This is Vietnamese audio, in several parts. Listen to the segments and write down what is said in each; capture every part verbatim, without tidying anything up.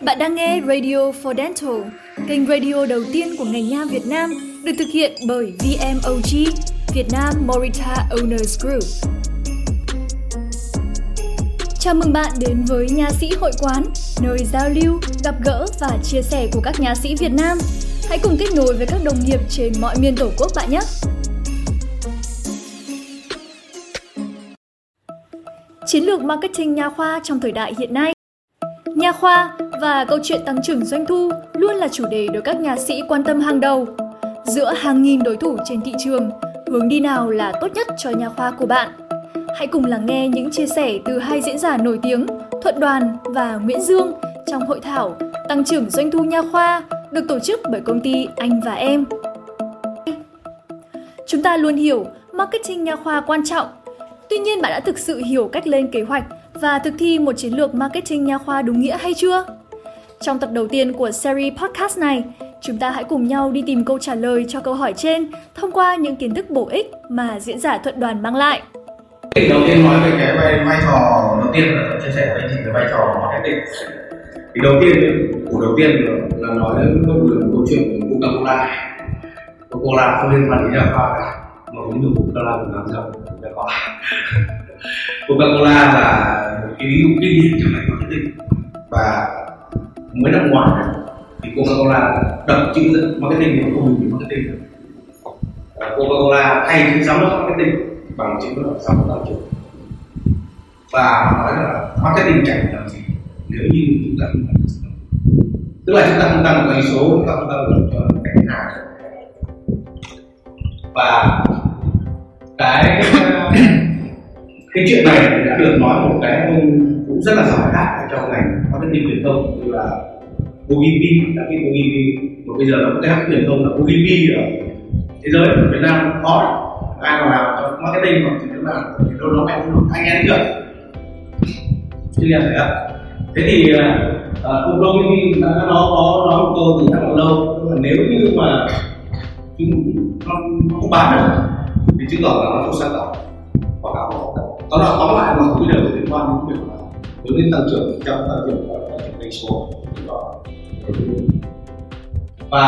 Bạn đang nghe Radio For Dental, kênh radio đầu tiên của ngành nha Việt Nam, được thực hiện bởi vê em o giê, Vietnam Morita Owners Group. Chào mừng bạn đến với Nha Sĩ Hội Quán, nơi giao lưu, gặp gỡ và chia sẻ của các nha sĩ Việt Nam. Hãy cùng kết nối với các đồng nghiệp trên mọi miền Tổ quốc bạn nhé! Chiến lược marketing nha khoa trong thời đại hiện nay. Nha khoa và câu chuyện tăng trưởng doanh thu luôn là chủ đề được các nha sĩ quan tâm hàng đầu. Giữa hàng nghìn đối thủ trên thị trường, hướng đi nào là tốt nhất cho nha khoa của bạn? Hãy cùng lắng nghe những chia sẻ từ hai diễn giả nổi tiếng Thuận Đoàn và Nguyễn Dương trong hội thảo Tăng trưởng doanh thu nha khoa được tổ chức bởi công ty Anh và Em. Chúng ta luôn hiểu marketing nha khoa quan trọng. Tuy nhiên, bạn đã thực sự hiểu cách lên kế hoạch và thực thi một chiến lược marketing nha khoa đúng nghĩa hay chưa? Trong tập đầu tiên của series podcast này, chúng ta hãy cùng nhau đi tìm câu trả lời cho câu hỏi trên thông qua những kiến thức bổ ích mà diễn giả Thuận Đoàn mang lại. Đầu tiên nói về cái vai, vai trò đầu tiên là chia sẻ với anh chị về vai trò marketing. Thì đầu tiên, của đầu tiên là nói đến câu chuyện của Coca-Cola. Coca-Cola không liên quan đến nhà khoa cả, mà cũng được Coca-Cola cũng làm giàu nhà khoa. Coca-Cola là một cái điển hình trong ngành marketing, và mới năm ngoái thì Coca-Cola đập chữ marketing và không hình marketing. Coca-Cola thay chữ giám đốc marketing bằng chữ là giám đốc tạo trưởng, và nói là marketing chẳng làm gì nếu như chúng ta không làm gì, tức là chúng ta không tăng doanh số, chúng ta không tăng lợi cho khách hàng. Và cái cái chuyện này đã được nói một cái cũng rất là giỏi khác trong ngành marketing truyền thông, như là u vê pê, đã biết u vê pê, mà bây giờ nó có cái truyền thông là u vê pê ở thế giới, ở Việt Nam cũng có. Ai mà làm trong marketing hoặc thì tức là đâu đó anh cũng anh nghe được chứ nghe phải không? Thế thì cộng đồng thì nó có nói một câu từ rất là lâu, tức là nếu như mà chúng nó không bán được thì chứng tỏ là nó không sáng tạo, quảng cáo không sáng tạo. Đó là tóm lại một cái điều liên quan đến việc là hướng đến tăng trưởng trong tăng trưởng và tăng trưởng doanh số. Và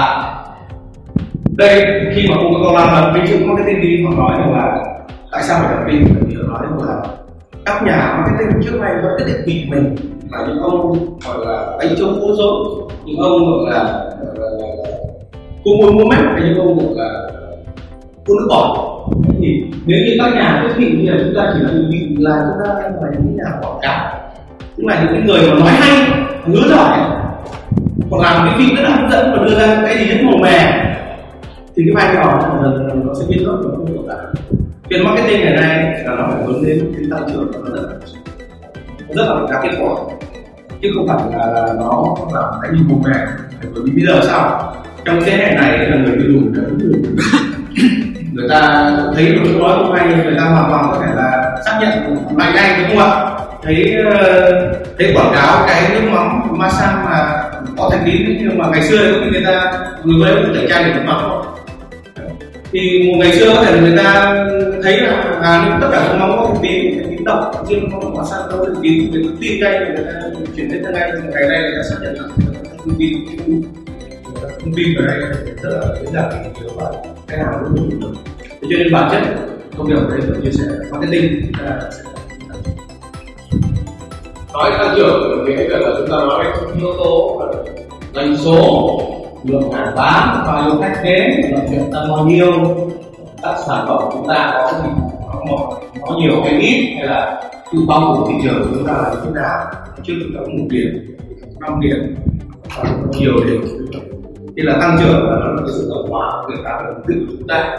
đây khi mà Coca-Cola làm cái chữ marketing đi, họ nói rằng là tại sao phải làm pin, bởi vì họ nói rằng là các nhà marketing trước nay vẫn định vị mình là những ông gọi là đánh chống phố rối, những ông gọi là cô muốn mua mét, hay những ông gọi là cô nước bỏ. Thì nếu như các nhà thiết bị như là chúng ta chỉ là định là chúng ta đang là những nhà quảng cáo, tức là những người mà nói hay, hứa giỏi, hoặc làm cái phim rất là hấp dẫn và đưa ra cái gì rất màu mè, thì cái vai trò nó sẽ biến mất và không tồn tại. Việc marketing ngày nay là nó phải hướng đến cái tăng trưởng nó rất là rất là đạt kết quả, chứ không phải là, là nó là cái như một mẹ. Bởi vì bây giờ sao trong cái hệ này là người tiêu dùng đã đúng người ta thấy một câu nói không hay, người ta hoàn toàn có thể là xác nhận mạnh ngay, đúng không ạ? Thấy thấy quảng cáo cái nước mắm massage mà có thành tín, nhưng mà ngày xưa thì người ta người ấy cũng chảy chai để nước mắm thôi. Thì ngày xưa có thể người ta thấy là à, tất cả các món có tính tính độc, chứ không có quá săn đâu được tính, người ta tin ngay, người ta chuyển đến tương lai, ngày nay người ta xác nhận là thông tin thông tin ở đây rất là dễ dàng để hiểu và cái nào cũng đúng được. Thế cho nên bản chất công việc của đây tôi chia sẻ marketing chúng ta sẽ nói tăng trưởng, nghĩa là chúng ta nói về những yếu tố doanh số, lượng hàng bán, bao nhiêu khách đến, lợi nhuận tăng bao nhiêu, các sản phẩm của chúng ta có gì, có một, có nhiều cái ít, hay là sự bao phủ thị trường của chúng ta là như thế nào, trước chúng ta có một điểm, năm điểm, nhiều điểm, thì là tăng trưởng là nó sự tổng hòa của cả lợi nhuận của chúng ta.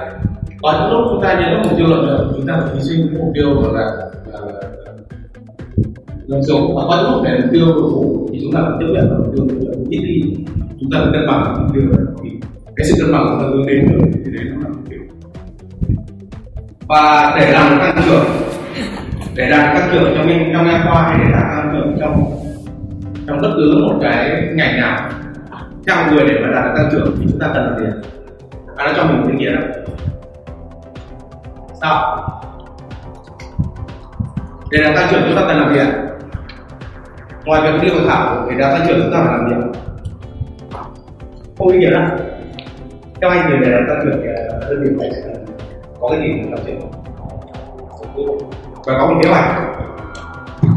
Còn những lúc chúng ta nhớ mục tiêu lợi nhuận, chúng ta phải hy sinh mục tiêu là, là, là lợi dụng, và có những lúc để mục tiêu của phủ thì chúng ta phải tiếp nhận mục tiêu lợi nhuận ít đi. Chúng ta cân bằng mục tiêu thì cái sự cân bằng chúng ta hướng đến rồi, thì đấy nó là mục tiêu. Và để làm tăng trưởng, để làm tăng trưởng trong trong nha khoa hay để làm tăng trưởng trong trong bất cứ một cái ngành nào, trong người để mà đạt được tăng trưởng thì chúng ta cần làm gì? À, nó cho mình một cái nghĩa đó. Sao? Để làm tăng trưởng chúng ta cần làm gì? Ngoài việc đi hội thảo thì đã phát triển chúng ta phải làm việc không kinh nghiệm lắm. Theo anh người này tăng trưởng đơn vị phải có cái gì tăng trưởng và có một kế hoạch,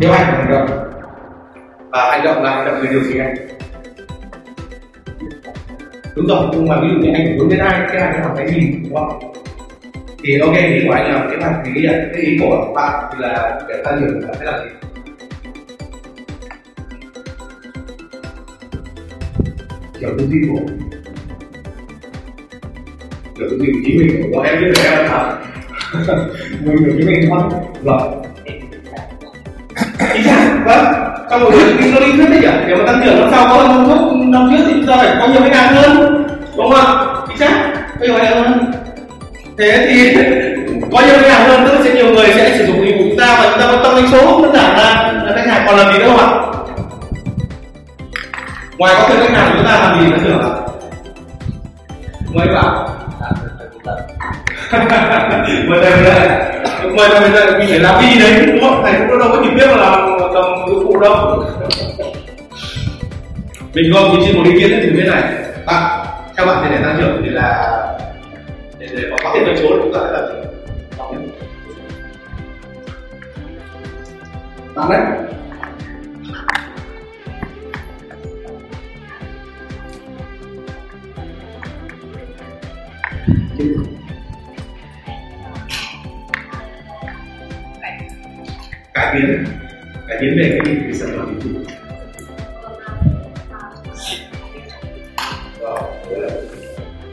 kế hoạch hành động, và hành động là hành động về điều gì anh? Đúng rồi, nhưng mà ví dụ như anh hướng đến ai, cái anh học cái gì đúng không? Thì ok, ý của anh là kế hoạch thì cái ý của bạn là để tăng trưởng là sẽ là gì? Kiểu tư duy của kiểu tư duy của chính mình của em biết được em là mình hiểu chính mình không vâng chính xác vâng trong một cái kinh doanh lý thuyết đấy nhỉ, để mà tăng trưởng năm sau có hơn lúc năm trước thì chúng ta phải có nhiều khách hàng hơn đúng không ạ? Chính xác, có nhiều khách hàng hơn, thế thì có nhiều khách hàng hơn nữa sẽ nhiều người sẽ sử dụng dịch vụ chúng ta và chúng ta có tăng doanh số, đơn giản là là khách hàng còn làm gì nữa không ạ? Ngoài có thêm cách nào chúng ta làm gì nữa được ạ? Mời bảo mời đây mời đây mời đây mời đây mình phải làm cái gì đấy đúng không? Thầy cũng đâu có trực tiếp là làm đồng dụng cụ đâu. Mình gồm chỉ một ý kiến từ bên này à, theo bạn thì để tăng trưởng thì là để để có thể doanh số chúng ta sẽ làm gì? Bạn đấy cải tiến cải tiến về cái cái sản phẩm dịch vụ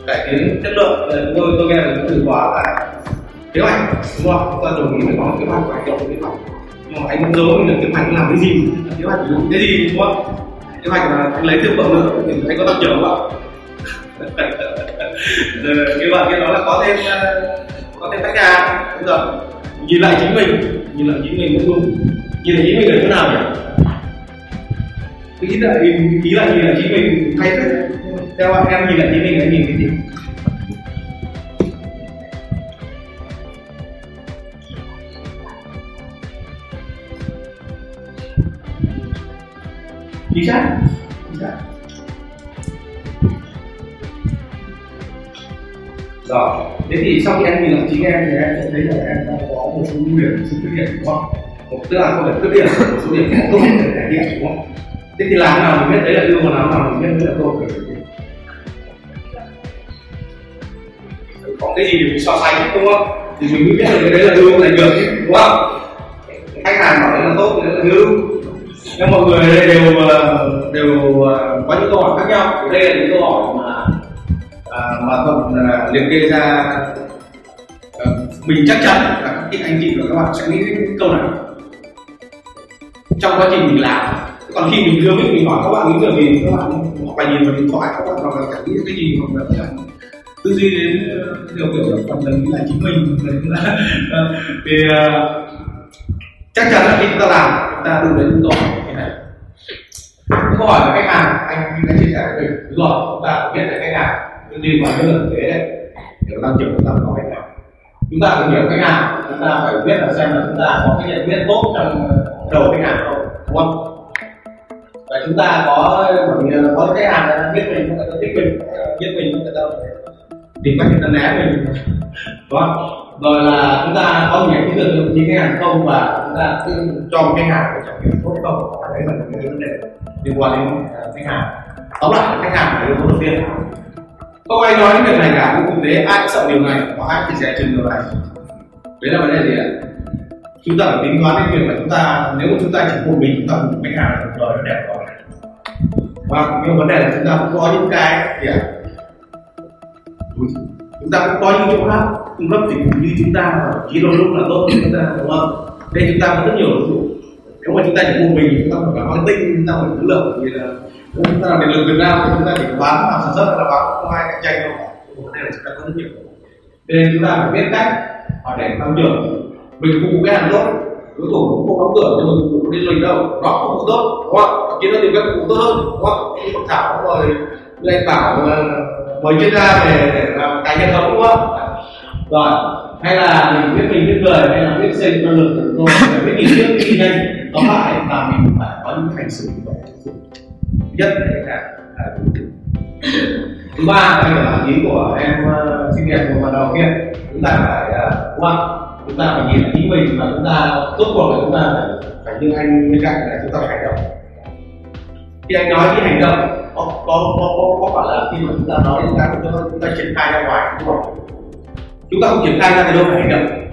cải tiến chất lượng. Tôi tôi nghe là những từ khóa là kế hoạch đúng không? Chúng ta đồng ý phải có một kế hoạch và hành động kế hoạch, nhưng mà anh cũng giấu mình là kế hoạch làm cái gì, kế hoạch làm cái gì đúng không? Kế hoạch là anh lấy tiêu phẩm nữa thì anh có tăng trưởng không ạ? Cái bạn kia nói là có thêm có thêm khách hàng đúng rồi, nhìn lại chính mình nhìn lại chính mình đúng không? Nhìn lại chính mình là chỗ nào nhỉ? Cái ý lại ý lại nhìn lại chính mình hay thế. Theo bạn em nhìn lại chính mình là nhìn cái gì? Chính xác chính xác rồi. Thế thì sau khi em nhìn lại chính em thì em sẽ thấy là em đang có một số ưu điểm, một số khuyết điểm đúng không? Một tức là không phải khuyết điểm, một số điểm tốt để cải thiện đúng không? Thế thì làm nào mình biết đấy là ưu và làm nào mình biết đấy là tôi phải cải thiện? Có cái gì thì mình so sánh đúng không? Thì mình mới biết được cái đấy là ưu là được đúng không? Khách hàng bảo đấy là tốt thì đấy là ưu. Nhưng mọi người đây đều đều có những câu hỏi khác nhau. Đây là những câu hỏi mà À, mà Thuận uh, liệt kê ra. Uh, mình chắc chắn là các anh chị và các bạn sẽ nghĩ đến câu này trong quá trình mình làm. Còn khi mình đưa mình, mình hỏi các bạn nghĩ được gì, các bạn hoặc là nhìn vào điện thoại các bạn hoặc là cảm nghĩ cái gì hoặc là tư duy đến điều kiểu là phần lớn là chính mình thì uh, chắc chắn là khi chúng ta làm chúng ta đụng đến những câu hỏi như này. Câu hỏi là khách hàng, anh đã chia sẻ với mình đúng rồi, chúng ta cũng biết là khách hàng liên quan đến lợi thế đấy, để tăng trưởng chúng ta có cách nào, chúng ta phải hiểu khách hàng, chúng ta phải biết là xem là chúng ta có cái nhận biết tốt trong đầu khách hàng không, đúng không? Và chúng ta có có khách hàng biết mình, người ta thích mình, biết mình người ta tìm cách người ta né mình, đúng không? Rồi là chúng ta có những cái lượng chính khách hàng không và chúng ta cho một khách hàng có trải nghiệm tốt không, đấy là những cái vấn đề liên quan đến khách hàng. Tóm lại khách hàng là yếu tố đầu tiên. Không ai nói đến việc này cả, nhưng thực tế ai cũng sợ điều này, có ai thì sẽ chừng điều này. Đấy là vấn đề gì ạ? Chúng ta phải tính toán đến việc là chúng ta, nếu chúng ta chỉ một mình chúng ta cũng khách hàng là cuộc đời nó đẹp rồi. Và nhưng vấn đề là chúng ta cũng có những cái gì ạ? Chúng ta cũng có những chỗ khác cung cấp dịch vụ như chúng ta và chỉ đôi lúc là tốt chúng ta đúng không? Đây chúng ta có rất nhiều dịch vụ. Nếu mà chúng ta chỉ một mình chúng ta phải làm marketing, chúng ta phải dữ liệu thì là chúng ta là điện lực Việt Nam thì chúng ta chỉ bán làm sản xuất là bán, không ai cạnh tranh đâu. Vấn đề là chúng ta có rất nhiều, nên chúng ta phải biết cách họ để tăng trưởng. Mình phục vụ cái hàng tốt, đối thủ cũng không đóng cửa nhưng mà phục vụ đến mình đâu, nó cũng không tốt đúng không? Kiến thức thì các cũng tốt hơn đúng không? Hội thảo rồi lên bảo mời chuyên gia về để làm cá nhân đó đúng không? Rồi hay là mình biết mình biết cười, hay là biết xây năng lực của tôi, phải biết nhìn trước đi nhanh tóm lại là mình phải có những hành xử như vậy. Nhất đấy là đúng thứ. Thứ ba theo bản ý của em sinh viên của ban đầu kia, chúng ta phải quan, chúng ta phải nhìn ý mình và chúng ta rốt cuộc là chúng ta phải, phải như anh bên cạnh là chúng ta phải hành động. Khi anh nói cái hành động có có có có, có phải là khi mà chúng ta nói chúng ta chúng ta triển khai ra ngoài đúng không? Chúng ta không triển khai ra thì đâu phải hành động.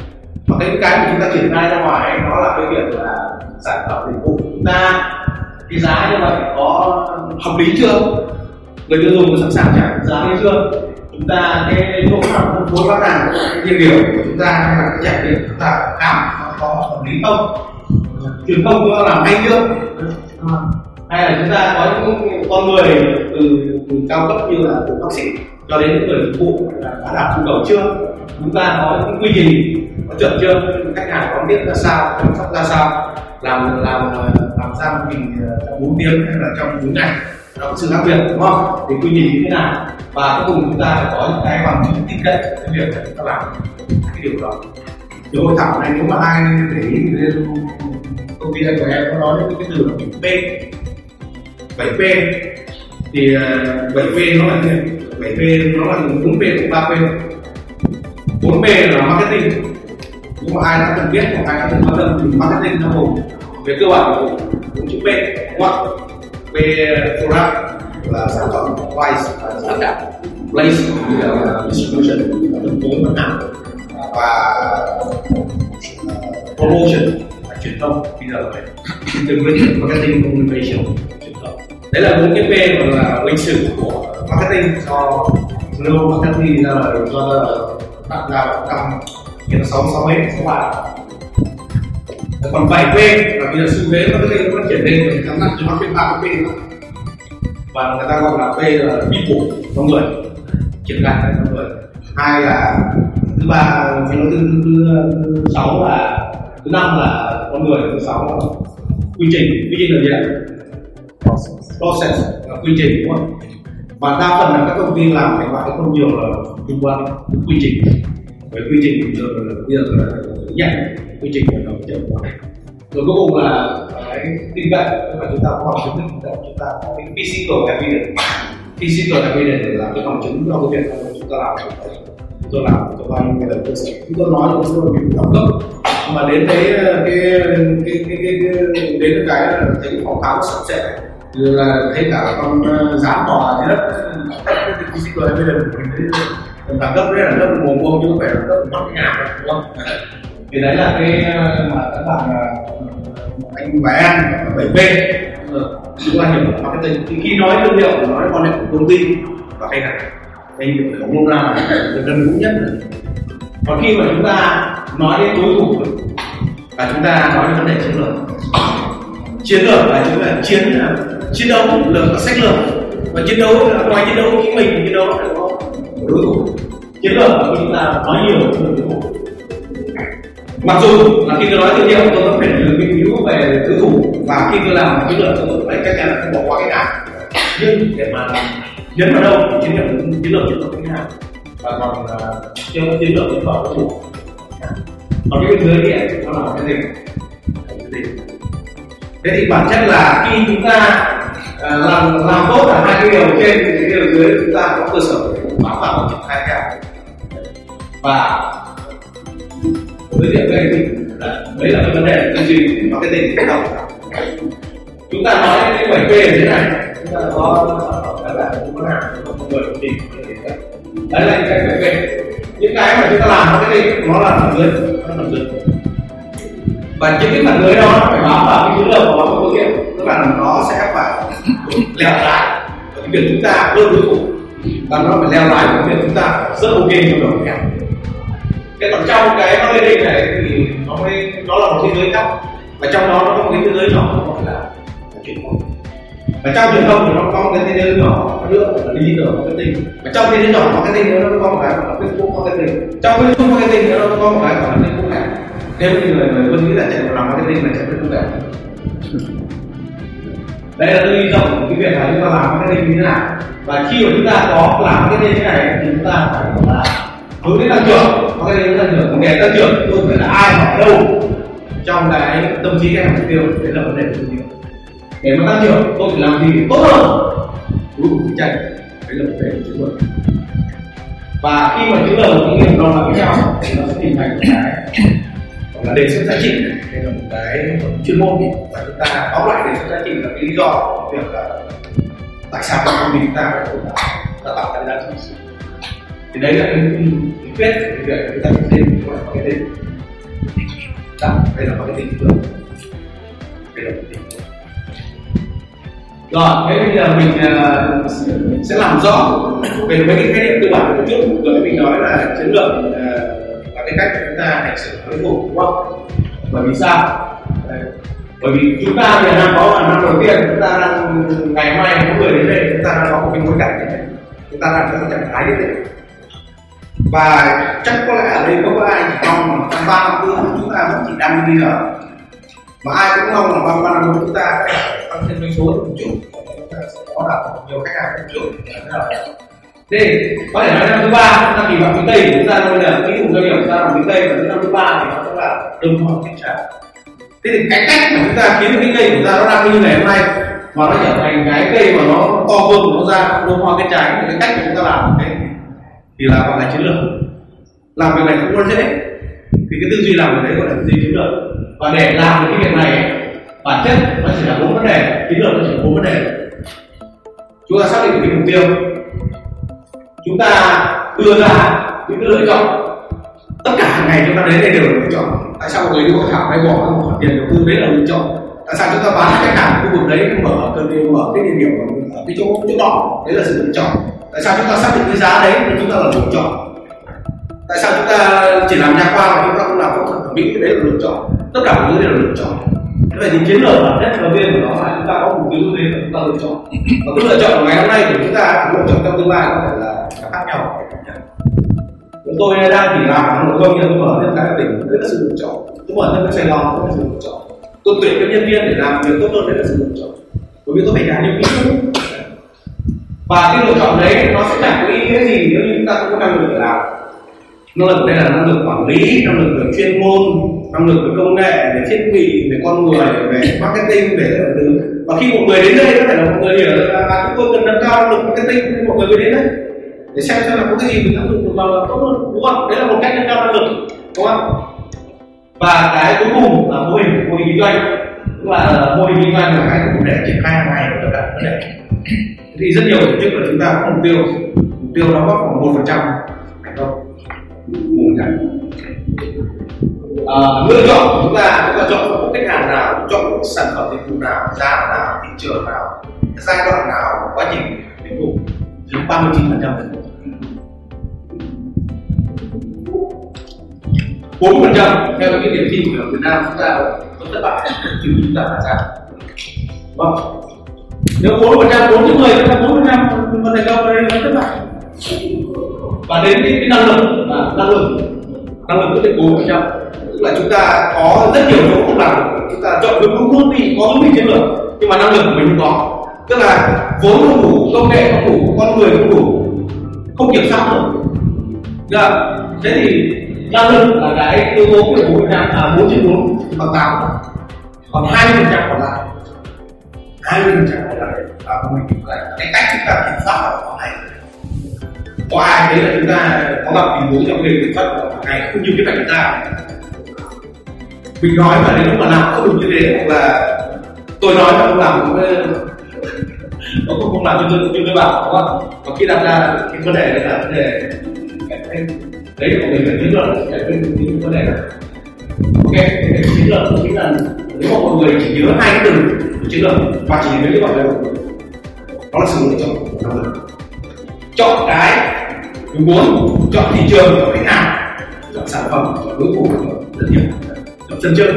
Mà cái cái mà chúng ta triển khai ra ngoài nó là cái việc là sản phẩm dịch vụ chúng ta cái giá như vậy có hợp lý chưa? Người tiêu dùng có sẵn sàng trả giá hay chưa? Chúng ta cái độ phân phối bán hàng cái địa điểm của chúng ta hay là cái trải nghiệm chúng ta làm nó có hợp lý không? Truyền thông chúng ta làm hay chưa? Hay là chúng ta có những con người từ, từ cao cấp như là từ bác sĩ cho đến những người phục vụ là đã đạt nhu cầu chưa? Chúng ta có những quy trình có chuẩn chưa? Khách hàng có biết ra sao, chăm sóc ra sao, làm làm làm ra một mình trong bốn tiếng hay là trong bốn ngày nó có sự khác biệt đúng không? Thì quy trình như thế nào và cuối cùng chúng ta phải có những cái bằng chứng tin cậy cái việc chúng ta làm cái điều đó. Từ hội thảo này nếu mà ai để ý thì lên công ty anh của em có nói đến cái từ bảy P bảy P thì bảy P nó là gì? bảy P nó là bốn P và ba P. bốn P là marketing. Nếu mà ai đã cần biết hoặc ai đã từng quan tâm thì marketing nó gồm về cơ bản là bốn chữ P đúng không? P product là sản phẩm, price là giá cả, place là distribution là phân phối bán hàng và promotion là truyền thông. Bây giờ là integration, marketing, communication, truyền thông. Đấy là bốn cái P mà là lịch sử của marketing cho lâu marketing ra là do tạo ra năm hiện sáu sáu mấy sáu ba. Còn bảy P là bây giờ xu thế marketing nó phát triển lên thì nó nặng cho nó ba cái P nữa. Và người ta gọi là P là people, con người, triển khai cho con người. Hai là thứ ba, thứ thứ sáu là thứ năm là con người, thứ sáu là quy trình. Quy trình là gì ạ? Process là quy trình đúng không? Và đa phần là các công ty làm thành loại không nhiều là liên quan đến quy trình. Với quy trình bây giờ là nhanh, quy trình là nó chậm quá. Rồi cuối cùng là cái tin cậy mà chúng ta có bằng chứng, chúng ta chúng ta có cái physical evidence. Physical evidence là cái bằng chứng cho cái việc mà chúng ta làm, chúng tôi làm cho bao nhiêu cái lần cơ sở. Chúng tôi nói là chúng tôi bị đẳng cấp, mà đến cái cái cái cái, cái đến cái thấy phòng khám sập sệ, là thấy cả con dám bò trên đất. Cái physical evidence của mình đấy, đẳng cấp đấy là lớp mồm mồm chứ không phải là lớp mắt nhà đúng không? Thì đấy là cái mà các bạn anh và em bảy P chúng ta hiểu marketing. Thì khi nói thương hiệu nó nói quan hệ của công ty và khách hàng, đây hiểu hiểu nôm na là gần gũi nhất. Còn khi mà chúng ta nói đến đối thủ và chúng ta nói đến vấn đề chiến lược, chiến lược là chúng ta chiến là chiến đấu lược là sách lược, và chiến đấu là ngoài chiến đấu chính mình chiến đấu là có đối thủ. Chiến lược là chúng ta nói nhiều đối thủ. Mặc dù là khi tôi nói thương hiệu tôi vẫn phải nghiên cứu về đối thủ, và khi tôi làm chiến lược tôi vẫn phải chắc chắn là không bỏ qua cái nào, nhưng để mà nhấn vào đâu chiến lược chiến lược chiến lược cái nào và còn chiến chiến lược chiến lược đối thủ. Còn cái bên dưới kia nó là cái gì? Cái gì? Thế thì bản chất là khi chúng ta làm làm tốt là hai cái điều trên thì cái điều dưới chúng ta có cơ sở để bám vào triển khai theo. Và với điểm này đấy là cái vấn đề tư duy marketing tổng hợp. Chúng ta nói đến bảy P như thế này, chúng ta có sản phẩm các bạn cũng có hàng một người một mình đấy là những cái bảy P. Những cái mà chúng ta làm marketing nó là phần dưới, nó là phần dưới, và những cái phần dưới đó nó phải bám vào cái chiến lược của nó câu chuyện, tức là nó sẽ phải leo lái cái việc chúng ta luôn đối thủ, và nó phải leo lái cái việc chúng ta rất ok trong đầu khách hàng. Cái còn trong cái marketing này thì nó mới nó là một thế giới khác, và trong đó nó có một cái thế giới nhỏ gọi là truyền thông, và trong truyền thông thì nó có một cái thế giới nhỏ nữa là digital marketing, và trong thế giới nhỏ marketing nó có một cái gọi là Facebook marketing, trong Facebook marketing nó có một cái gọi là Facebook này. Nếu như người người vẫn nghĩ là chạy làm marketing là chạy Facebook này, đây là tư duy rộng của cái việc là chúng ta làm marketing như thế nào. Và khi mà chúng ta có làm marketing như thế này thì chúng ta phải là Đối với tăng trưởng, có cái đến tăng trưởng, vấn đề tăng trưởng không phải là ai hoặc đâu trong cái tâm trí khách hàng mục tiêu, đấy là vấn đề mục tiêu. Để mà tăng trưởng, tôi phải làm gì tốt hơn, đối với chính trạch, đấy là vấn đề chiến lược. Và khi mà chiến lược những nghiệp đồng lại với nhau thì nó sẽ hình thành một cái là đề xuất giá trị, đây là một cái chuyên môn ý. Và chúng ta báo lại đề xuất giá trị là cái lý do việc là tại sao công ty chúng ta phải tồn tại, ta tạo ra giá trị. Thì đấy là cái quyết về việc chúng ta phải thêm gọi là marketing. Đó, đây là marketing chiến lược. Đây là marketing chiến lược. Rồi, thế bây giờ mình, mình sẽ làm rõ về mấy cái khái niệm cơ bản một chút. Rồi mình nói là chiến lược là cái cách chúng ta hành xử với đối thủ, đúng không? Bởi vì sao? Đấy. Bởi vì chúng ta Việt Nam có là năm đầu tiên, chúng ta đang ngày mai những người đến đây, chúng ta đang có một cái bối cảnh như thế, chúng ta đang có một trạng thái như thế. Và chắc có lẽ ở đây không có ai chỉ mong là ba năm tư chúng ta vẫn chỉ đang như bây giờ, mà ai cũng mong là ba năm tư chúng ta phải tăng thêm doanh số một chút, chúng ta sẽ có được nhiều khách hàng một chút. Thế có thể nói năm thứ ba chúng ta kỳ vọng phía Tây của chúng ta bây giờ, cái vùng doanh nghiệp chúng ta làm phía Tây, và năm thứ ba thì nó sẽ là đơn hoàn chính trả. Thế thì cái cách mà chúng ta kiếm cái cây của chúng ta nó đang như ngày hôm nay mà nó trở thành cái cây mà nó to hơn của nó ra đua hoa cái trái, cái cách mà chúng ta làm đấy thì là gọi là chiến lược. Làm việc này cũng rất dễ thì cái tư duy làm việc đấy gọi là tư duy chiến lược. Và để làm được cái việc này bản chất nó chỉ là bốn vấn đề, chiến lược nó chỉ là bốn vấn đề. Chúng ta xác định cái mục tiêu, chúng ta đưa ra những cái lựa chọn. Tất cả hàng ngày chúng ta đến đây đều là lựa chọn. Tại sao một người đi mua hàng hay bỏ một khoản tiền đầu tư đấy là lựa chọn? Tại sao chúng ta bán khách hàng khu vực đấy mở ở cần mở cái địa điểm ở cái chỗ chỗ đó, đấy là sự lựa chọn. Tại sao chúng ta xác định cái giá đấy thì chúng ta là lựa chọn? Tại sao chúng ta chỉ làm nha khoa mà chúng ta không làm phẫu thuật thẩm mỹ, đấy là lựa chọn. Tất cả mọi thứ đều là lựa chọn. Thế vậy thì chiến lược bản chất đầu tiên của nó là chúng ta có mục tiêu như thế và chúng ta lựa chọn. Và cái lựa chọn của ngày hôm nay của chúng ta, lựa chọn trong tương lai có thể là khác nhau. Tôi đang chỉ làm ở nội công nhưng tôi mở thêm cái tỉnh, đấy là sự lựa chọn. Tôi mở thêm cái Sài Gòn, đấy là sự lựa chọn. Tôi tuyển cái nhân viên để làm việc tốt hơn, đấy là sự lựa chọn. Bởi vì tôi phải trả nhiều phí. Và cái lựa chọn đấy nó sẽ chẳng có ý nghĩa gì nếu như chúng ta không có năng lực để làm. Năng lực đây là năng lực quản lý, năng lực về chuyên môn, năng lực về công nghệ, về thiết bị, về con người, về marketing, về các thứ. Và khi một người đến đây có thể là một người hiểu là chúng tôi cần nâng cao năng lực marketing, một người đến đấy để xem xem là có cái gì mình áp dụng được vào là tốt hơn, đúng không? Đấy là một cách nâng cao năng lực, đúng không? Và cái cuối cùng là mô hình mô hình kinh doanh, tức là mô hình kinh doanh là cái cũng để triển khai hàng ngày của tất cả vấn đề. Thì rất nhiều tổ chức là chúng ta có mục tiêu, mục tiêu đóng góp khoảng một phần trăm thành công. Lựa chọn của chúng ta chúng ta chọn khách hàng nào, chọn sản phẩm dịch vụ nào, giá nào, thị trường nào, giai đoạn nào, quá trình dịch vụ chiếm ba mươi chín phần trăm. bốn phần trăm theo cái điểm thi của Việt Nam chúng ta vẫn thất bại, chứ chúng ta phải ra. Vâng. Nếu bốn phần trăm, bốn đến mười, chúng ta bốn phần trăm còn thành công nên vẫn thất bại. Và đến cái, cái năng lực, à, năng lực, năng lực quyết định bốn phần trăm. Tức là chúng ta có rất nhiều chỗ không làm được, chúng ta chọn đúng công ty có đúng cái chiến lược, nhưng mà năng lực của mình không có. Tức là vốn không đủ, công nghệ không đủ, con người không đủ, không kiểm soát được. Dạ, thế thì năng lực là cái yếu tố của bốn là bốn trên bốn còn tám, còn hai mươi phần trăm còn lại, hai mươi phần trăm còn lại là của mình. Cái cách chúng ta kiểm soát là có này, có ai thấy là chúng ta có gặp tình huống trong nghề kiểm soát là ngày cũng như cái này chúng ta mình nói mà đến lúc mà làm không đúng như thế, hoặc là tôi nói mà không làm cũng nó cũng không làm cho tôi với bạn, đúng không? Và khi đặt ra cái vấn đề đấy là vấn đề đấy là mình phải chiến lược giải quyết những vấn đề này. Ok, chiến lược chính là nếu mà mọi người chỉ nhớ hai cái từ của chiến lược và chỉ nhớ cái gọi là đó là sự lựa chọn, năng lực, chọn cái mình muốn, chọn thị trường, chọn khách hàng, chọn sản phẩm, chọn đối thủ, rất nhiều, chọn sân chơi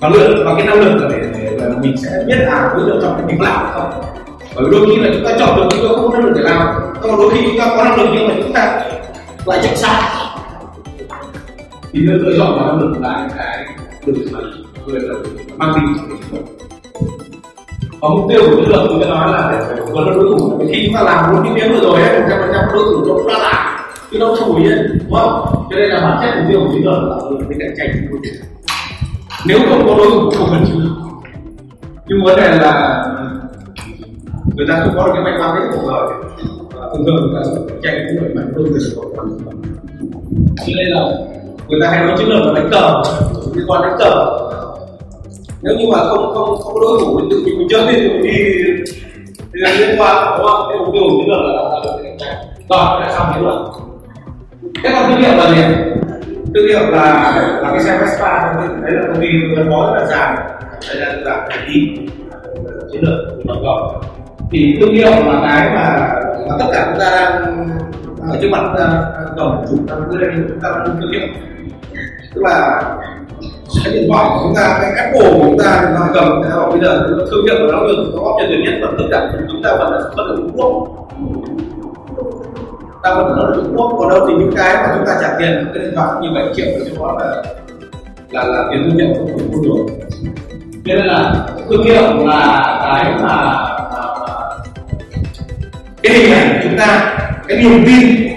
và lựa và cái năng lực là để là mình sẽ biết là đối tượng chọn cái mình làm hay không. Bởi vì đôi khi là chúng ta chọn được nhưng mà không có năng lực để làm, còn đôi khi chúng ta có năng lực nhưng mà chúng ta lại chọn sai. Thì lựa chọn và năng lực là cái từ mà người là mang tính. Và mục tiêu của chiến lược chúng ta nói là để phải vượt qua đối thủ. Khi chúng ta làm một cái miếng vừa rồi ấy, một trăm phần trăm đối thủ chúng ta làm chứ đâu trong ý đấy, đúng không? Cho nên là bản chất mục tiêu của chúng tôi là tạo được cái cạnh tranh của mình. Nếu không có đối thủ không cần chịu. Nhưng vấn đề là người ta không có được cái mạnh mẽ của rồi, thường thường người ta sẽ cạnh tranh với người mạnh hơn người có. Cho nên là người ta hay nói chiến lược là đánh cờ, cái con đánh cờ. Nếu như mà không không không có đối thủ thì tự mình chơi thì mình đi thì là liên quan, đúng không? Cái mục tiêu của chiến lược là tạo được cái cạnh tranh. Rồi, đã xong thế rồi. Thế còn thương hiệu là gì? Thương hiệu là là cái xe Vespa, đấy là công ty gắn bó rất là dài, đấy là dạng thể đi chiến lược của toàn cầu. Thì thương hiệu là cái mà, mà tất cả chúng ta đang ở trước mặt tổng chúng ta đưa lên chúng ta đang thương hiệu, tức là cái điện thoại của chúng ta, cái Apple của chúng ta nó cầm, thế là bây giờ thương hiệu của nó được có tiền tuyệt nhất và tất cả chúng ta vẫn là bất động quốc. Ta vẫn ở Trung Quốc, còn đâu thì những cái mà chúng ta trả tiền cái điện thoại như bảy triệu thì đó là là là tiền thương hiệu của mua được. Thế nên là thương hiệu là cái mà, mà cái hình ảnh của chúng ta, cái niềm tin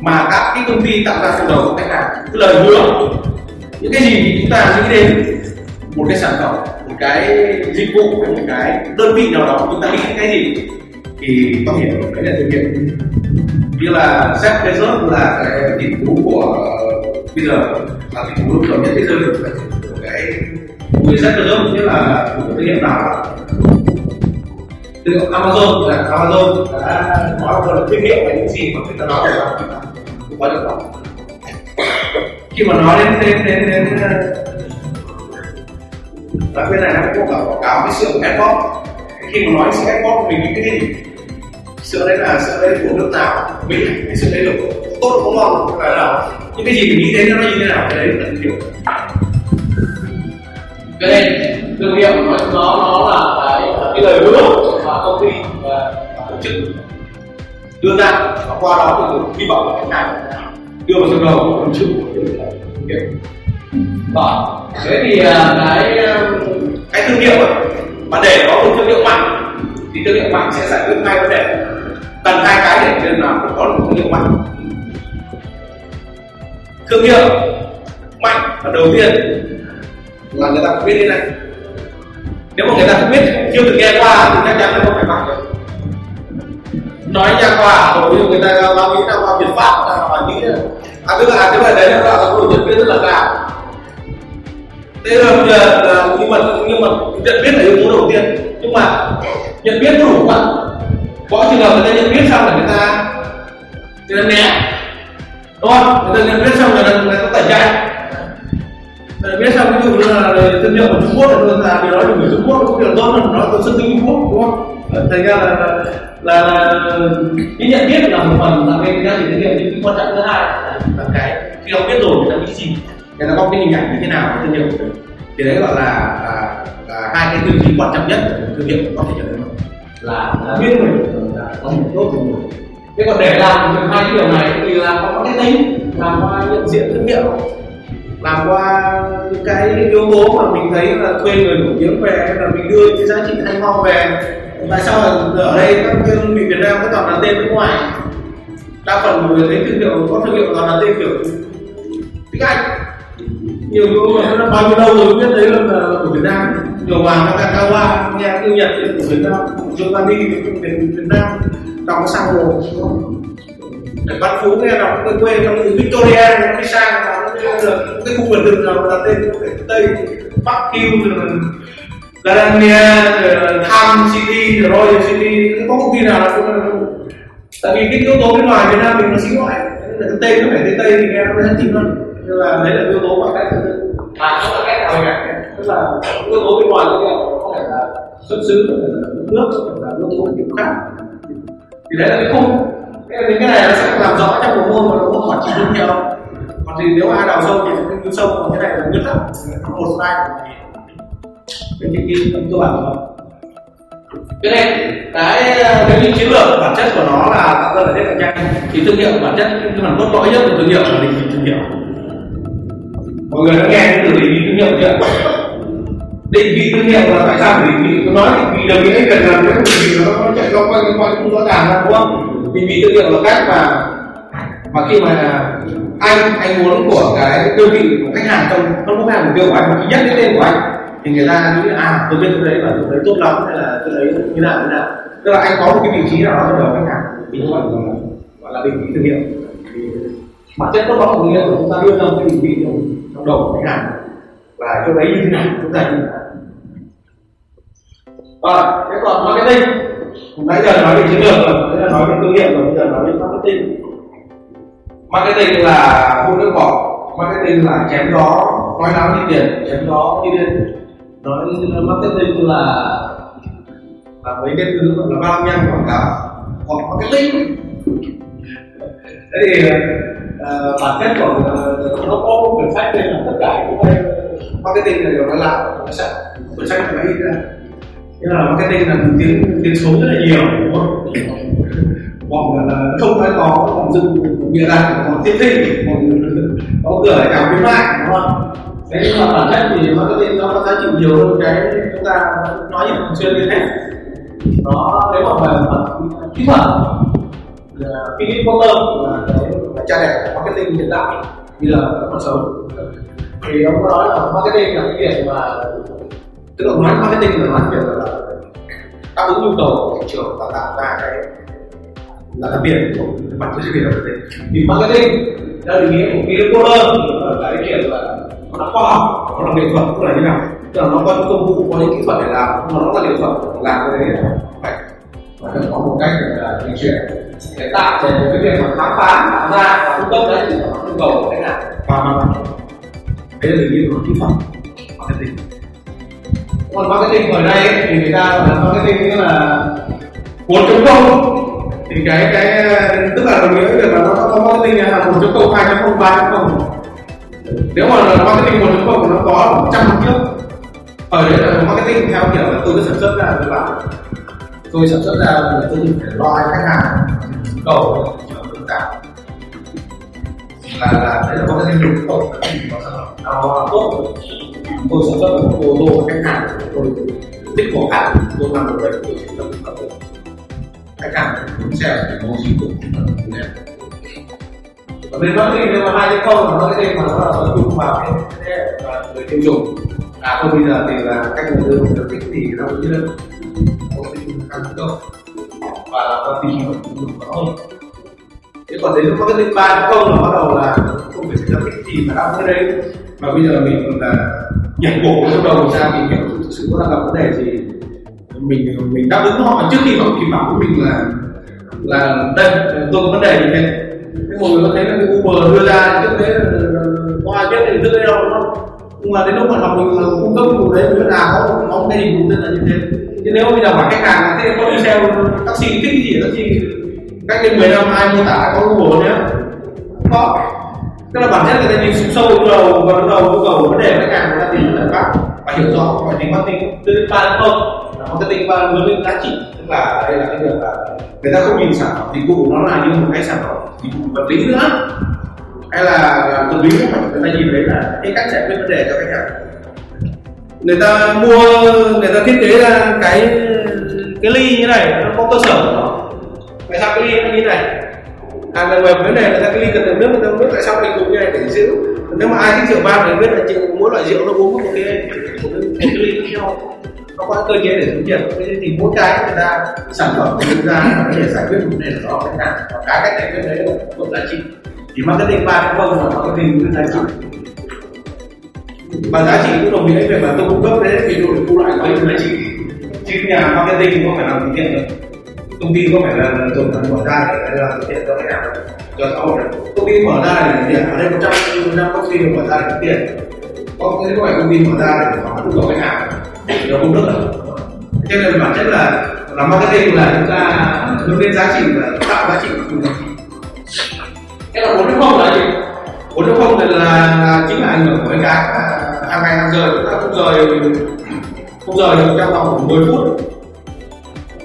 mà các cái công ty tạo ra trong đầu của khách hàng, cái lời hứa, những cái gì chúng ta nghĩ đến một cái sản phẩm, một cái dịch vụ, một cái đơn vị nào đó chúng ta nghĩ đến cái gì thì phát hiện cái này thực hiện. Như là Jeff Bezos là cái tỷ phú của bây giờ là tỷ phú lớn nhất thế giới của cái người Jeff Bezos, như là của thương hiệu nào thương hiệu Amazon là Amazon đã nói một lần thương hiệu về những gì mà người ta nói là không có được không. Khi mà nói đến đến đến đến là bên này nó cũng có quảng cáo với sữa Adbot, khi mà nói sữa Adbot mình nghĩ cái gì? Sữa đấy là sữa đấy của nước nào, Mỹ, cái sữa đấy được tốt có ngon là nào, những cái gì mình nghĩ đến nó như thế nào cái đấy là thương hiệu. Cho nên thương hiệu nó nó là cái, cái lời hứa mà công ty và tổ chức đưa ra, và qua đó thì hy vọng là khách hàng đưa vào trong đầu của tổ chức của thương hiệu. Và thế thì cái cái thương hiệu ấy, mà để có một thương hiệu mạnh thì thương hiệu mạnh sẽ giải quyết hai vấn đề, cần hai cái để nên làm được có được thương hiệu mạnh. Thương hiệu mạnh là đầu tiên là người ta cũng biết đến này, nếu mà người ta không biết chưa từng nghe qua thì chắc chắn là không phải mạnh được. Nói nha qua rồi ví dụ người ta nói nghĩ là qua Việt Pháp là họ nghĩ à tức là cái bài đấy là có độ nhận biết rất là cao. Thế là bây giờ là nhưng mà nhưng mà nhận biết là yếu tố đầu tiên, nhưng mà nhận biết đủ quá, có trường hợp người ta nhận biết xong là người ta người ta né, đúng không? Người ta nhận biết xong là người ta tẩy chay, người ta biết xong ví dụ như là thương hiệu của Trung Quốc là điều đó thì người Trung Quốc cũng điều tốt hơn, nó là xuất xứ Trung Quốc, đúng không? Thành ra là là, là cái nhận biết là một phần là cái ra thì thương hiệu, nhưng quan trọng thứ hai là cái khi họ biết rồi người ta nghĩ gì, người ta có cái hình ảnh như thế nào với thương hiệu của mình, thì đấy gọi là là là hai cái tiêu chí quan trọng nhất của thương hiệu có thể nhận được là là biết mình là có một tốt của mình. Thế còn để làm được hai cái điều này thì làm qua cái tính, làm qua nhận diện thương hiệu, làm qua những cái yếu tố mà mình thấy là thuê người nổi tiếng về hay là mình đưa cái giá trị hay ho về. Tại sao ở đây các thương hiệu Việt Nam có toàn là tên nước ngoài, đa phần mọi người thấy thương hiệu có thương hiệu toàn là tên kiểu tiếng Anh, nhiều người nó bao nhiêu đâu rồi biết đấy là của Việt Nam, nhiều vàng Coca-Cola nghe tiếng Nhật của Việt Nam, chúng ta đi đến Việt Nam đóng sang hồ để Văn Phú nghe đọc quê quê trong từ Victoria nó đi sang nó cái khu vườn rừng nào là tên Tây Bắc Kiêu rồi Garania rồi Tham City rồi Royal City, có công ty nào là cũng là tại vì cái yếu tố bên ngoài Việt Nam mình nó xíu ngoại nên là tên nó phải tên Tây thì nghe nó rất chìm hơn. Tức là đấy là yếu tố bằng cách thực sự à tức là cách nào nhỉ, tức là yếu tố bên ngoài như thế có thể là xuất xứ, có thể là nước, có thể là yếu tố kiểu khác, thì đấy là cái khung. Thế cái này nó sẽ làm rõ trong một môn mà nó có hỏi chi tiết nhiều, còn thì nếu ai đào sâu thì sẽ nghiên cứu sâu, còn cái này là nguyên tắc một slide về những cái cơ bản thôi. Cho nên cái cái những chiến lược bản chất của nó là rất là dễ cạnh tranh, thì thương hiệu bản chất cái bản cốt lõi nhất của thương hiệu là định vị thương hiệu. Mọi người đã nghe từ định vị thương hiệu chưa? Định vị thương hiệu là tại sao định vị? Tôi nói định vị là cái cần làm cái định vị nó chạy loanh quanh, loanh quanh không rõ ràng, đúng không? Định vị thương hiệu là cách mà Và khi mà anh anh muốn của cái đơn vị của khách hàng trong trong khách hàng mục tiêu của anh, mà khi nhắc đến tên của anh thì người ta nghĩ à tôi biết tôi đấy và tôi đấy tốt lắm, hay là tôi đấy như nào như nào, tức là anh có một cái vị trí nào đó trong đầu khách hàng, mình gọi là gọi là vị trí thương hiệu. Bản chất cốt lõi của thương hiệu chúng ta đưa ra cái vị trí trong đầu của khách hàng và chỗ đấy như thế nào chúng ta nhìn. Và thế còn marketing, nãy giờ nói về chiến lược rồi, nãy giờ nói về thương hiệu rồi, bây giờ nói về marketing. Marketing là buôn nước bỏ, marketing là chém gió, nói láo đi tiền, chém gió đi điên. Nói marketing là là mấy cái thứ gọi là bao nhang quảng cáo, hoặc marketing. Thế thì uh, bản chất của uh, nó có một quyển sách nên là tất cả những cái marketing này đều nó làm nó sẵn, quyển sách nó ít ra. Nhưng là marketing là một tiếng tiếng số rất là nhiều, đúng không? Bọn là không phải có còn dựng bịa đặt, còn tiếp thị, còn có cửa để cào khuyến mại, đúng không? Thế nhưng mà bản chất thì marketing nó có giá trị nhiều hơn cái chúng ta nói nhiều thường xuyên liên hệ. Nó nếu mà về mặt kỹ thuật, Philip Kotler là cái cha đẻ của marketing hiện tại, như là còn sống, thì ông có nói là marketing là cái việc mà tức là nói marketing là làm việc là đáp ứng nhu cầu của thị trường và tạo ra cái là đặc biệt của bản chất việc của mình. Thì marketing theo định nghĩa của Philip Kotler là cái chuyện là nó là khoa học, nó là nghệ thuật, nó là như nào, tức là nó có những công cụ, có những kỹ thuật để làm, mà nó là nghệ thuật làm cái đấy phải phải có một cách để di chuyển để tạo nên cái việc mà khám phá, tạo ra và cung cấp đấy thì nó nhu cầu của khách hàng và mặt bằng. Đấy là định nghĩa của kỹ thuật marketing. Còn marketing ở đây ấy, thì người ta gọi là marketing tức là bốn chấm không. Thì cái cái tức là đồng nghĩa với việc là nó có marketing là một chấm không, hai chấm không, ba chấm không. Nếu mà marketing một chấm không nó có một trăm năm trước. Ở đấy là marketing theo kiểu là tôi sản xuất ra tôi làm, tôi sản xuất ra là tôi phải lo khách hàng cầu chúng ta là là đấy là marketing đúng không? Nó tốt, tôi sản xuất một ô tô khách hàng, tôi thích của khách, tôi làm được đấy, tôi sản xuất được khách hàng cũng sẽ để mua dịch vụ của em. Và bên marketing nếu mà hai cái không nó cái gì mà nó là tập trung vào cái người tiêu dùng. À không bây giờ thì là cách người tiêu dùng thích thì nó cũng như là có cái chung tăng cơ và là có tình hình tiêu dùng nó hơn. Thế còn đến lúc marketing ba cái không là bắt đầu là không phải là thích thì mà đáp cái đấy. Và bây giờ mình là nhảy cổ lúc đầu ra mình hiểu thực sự có là vấn đề gì. Mình mình đáp ứng họ trước khi họ kịp bảo với mình là là đây tôi có vấn đề gì thế. Thế mọi người có thấy là cái Uber đưa ra trước đấy có ai biết đến trước đấy đâu đúng không? Nhưng mà đến lúc mà làm mình làm cung cấp đồ đấy mình biết là có có cái hình cũng rất là như thế. Chứ nếu bây giờ mà khách hàng thế có đi xe taxi thích gì taxi cách đây mười năm ai mô tả có Uber nhé không có. Tức là bản chất người ta nhìn sâu vào đầu và đầu yêu cầu vấn đề khách hàng người ta tìm giải pháp và hiểu rõ phải tính marketing từ đến ba đến không. Marketing và hướng đến giá trị, tức là đây là cái việc là người ta không nhìn sản phẩm dịch vụ nó là như một cái sản phẩm dịch vụ vật lý nữa, hay là vật lý mà người ta nhìn thấy là cái cách giải quyết vấn đề cho khách hàng. Người ta mua, người ta thiết kế ra cái cái ly như này nó có cơ sở của nó. Tại sao cái ly nó như này? À người về vấn đề là cái ly cần đựng nước, người ta không biết tại sao mình dùng như này để giữ. Nếu mà ai thích rượu vang thì biết là chỉ mỗi loại rượu nó uống một cái cái ly khác nhau. Nó có cơ chế để giữ nhiệt, thì mỗi cái người ta sản phẩm của chúng ta để giải quyết vấn đề đó thế nào, và cái cách giải quyết đấy là một giá trị. Thì marketing ba không là marketing với giá trị, và giá trị cũng đồng nghĩa về mà tôi cung cấp đấy thì đội thu lại có giá trị. Chứ nhà marketing có phải làm từ thiện được, công ty có phải là dùng mở ra để làm từ thiện cho khách hàng, cho xã hội được. Công ty mở ra để từ thiện ở đây một trăm năm công ty mở ra để từ thiện, có những loại công ty mở ra để có đủ cầu khách hàng. Nó cũng rất là thế nên bản chất là là marketing là chúng ta hướng đến giá trị và tạo giá trị. Thế là bốn chấm không là gì? bốn chấm không thì là, là chính là ảnh hưởng của cái hàng ngày hàng giờ chúng ta không rời không rời được trong vòng mười phút.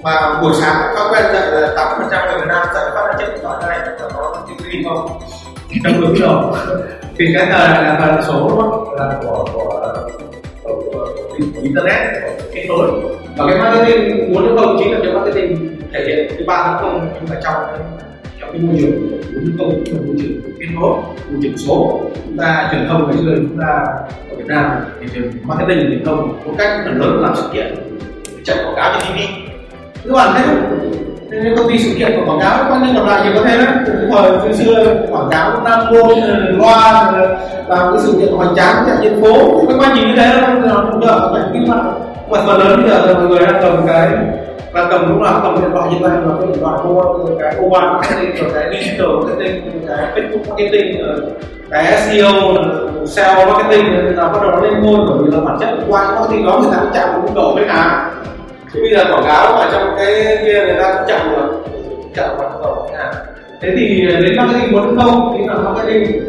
Mà buổi sáng các quen dạy là tám phần trăm người Việt Nam dạy phát là chất giỏi này là có tin không? Trong đúng rồi. Vì cái thời là thời số đó là của của internet kết nối, và cái marketing bốn chấm không chính là cái marketing thể hiện cái ba chấm không chúng ta trong trong cái môi trường bốn chấm không, môi trường kết nối, môi trường số. Chúng ta truyền thông ngày xưa chúng ta ở Việt Nam thì marketing truyền thông có cách phần lớn làm sự kiện, chạy quảng cáo trên ti vi. Các bạn thấy không? Nên công ty sự kiện của quảng cáo quanh đi còn lại nhiều có thế đó. Từ thời xưa quảng cáo nam môn, loa, làm cái sự kiện hoành tráng chạy trên phố, các bạn nhìn như thế đó, nó cũng đỡ những cái mặt. Mà phần lớn bây giờ mọi người đang cầm cái và cầm lúc nào cầm điện thoại hiện tại là cái điện thoại mua cái mobile marketing, rồi cái digital marketing, cái Facebook marketing, cái ét e o, sales marketing là bắt đầu nó lên ngôi, bởi vì là bản chất qua những marketing đó người ta cũng chạm vào mức độ với hàng. Chứ bây giờ quảng cáo ở trong cái kia người ta cũng chạm được, chạm vào mức độ với hàng. Thế thì đến marketing bốn chấm không thì là marketing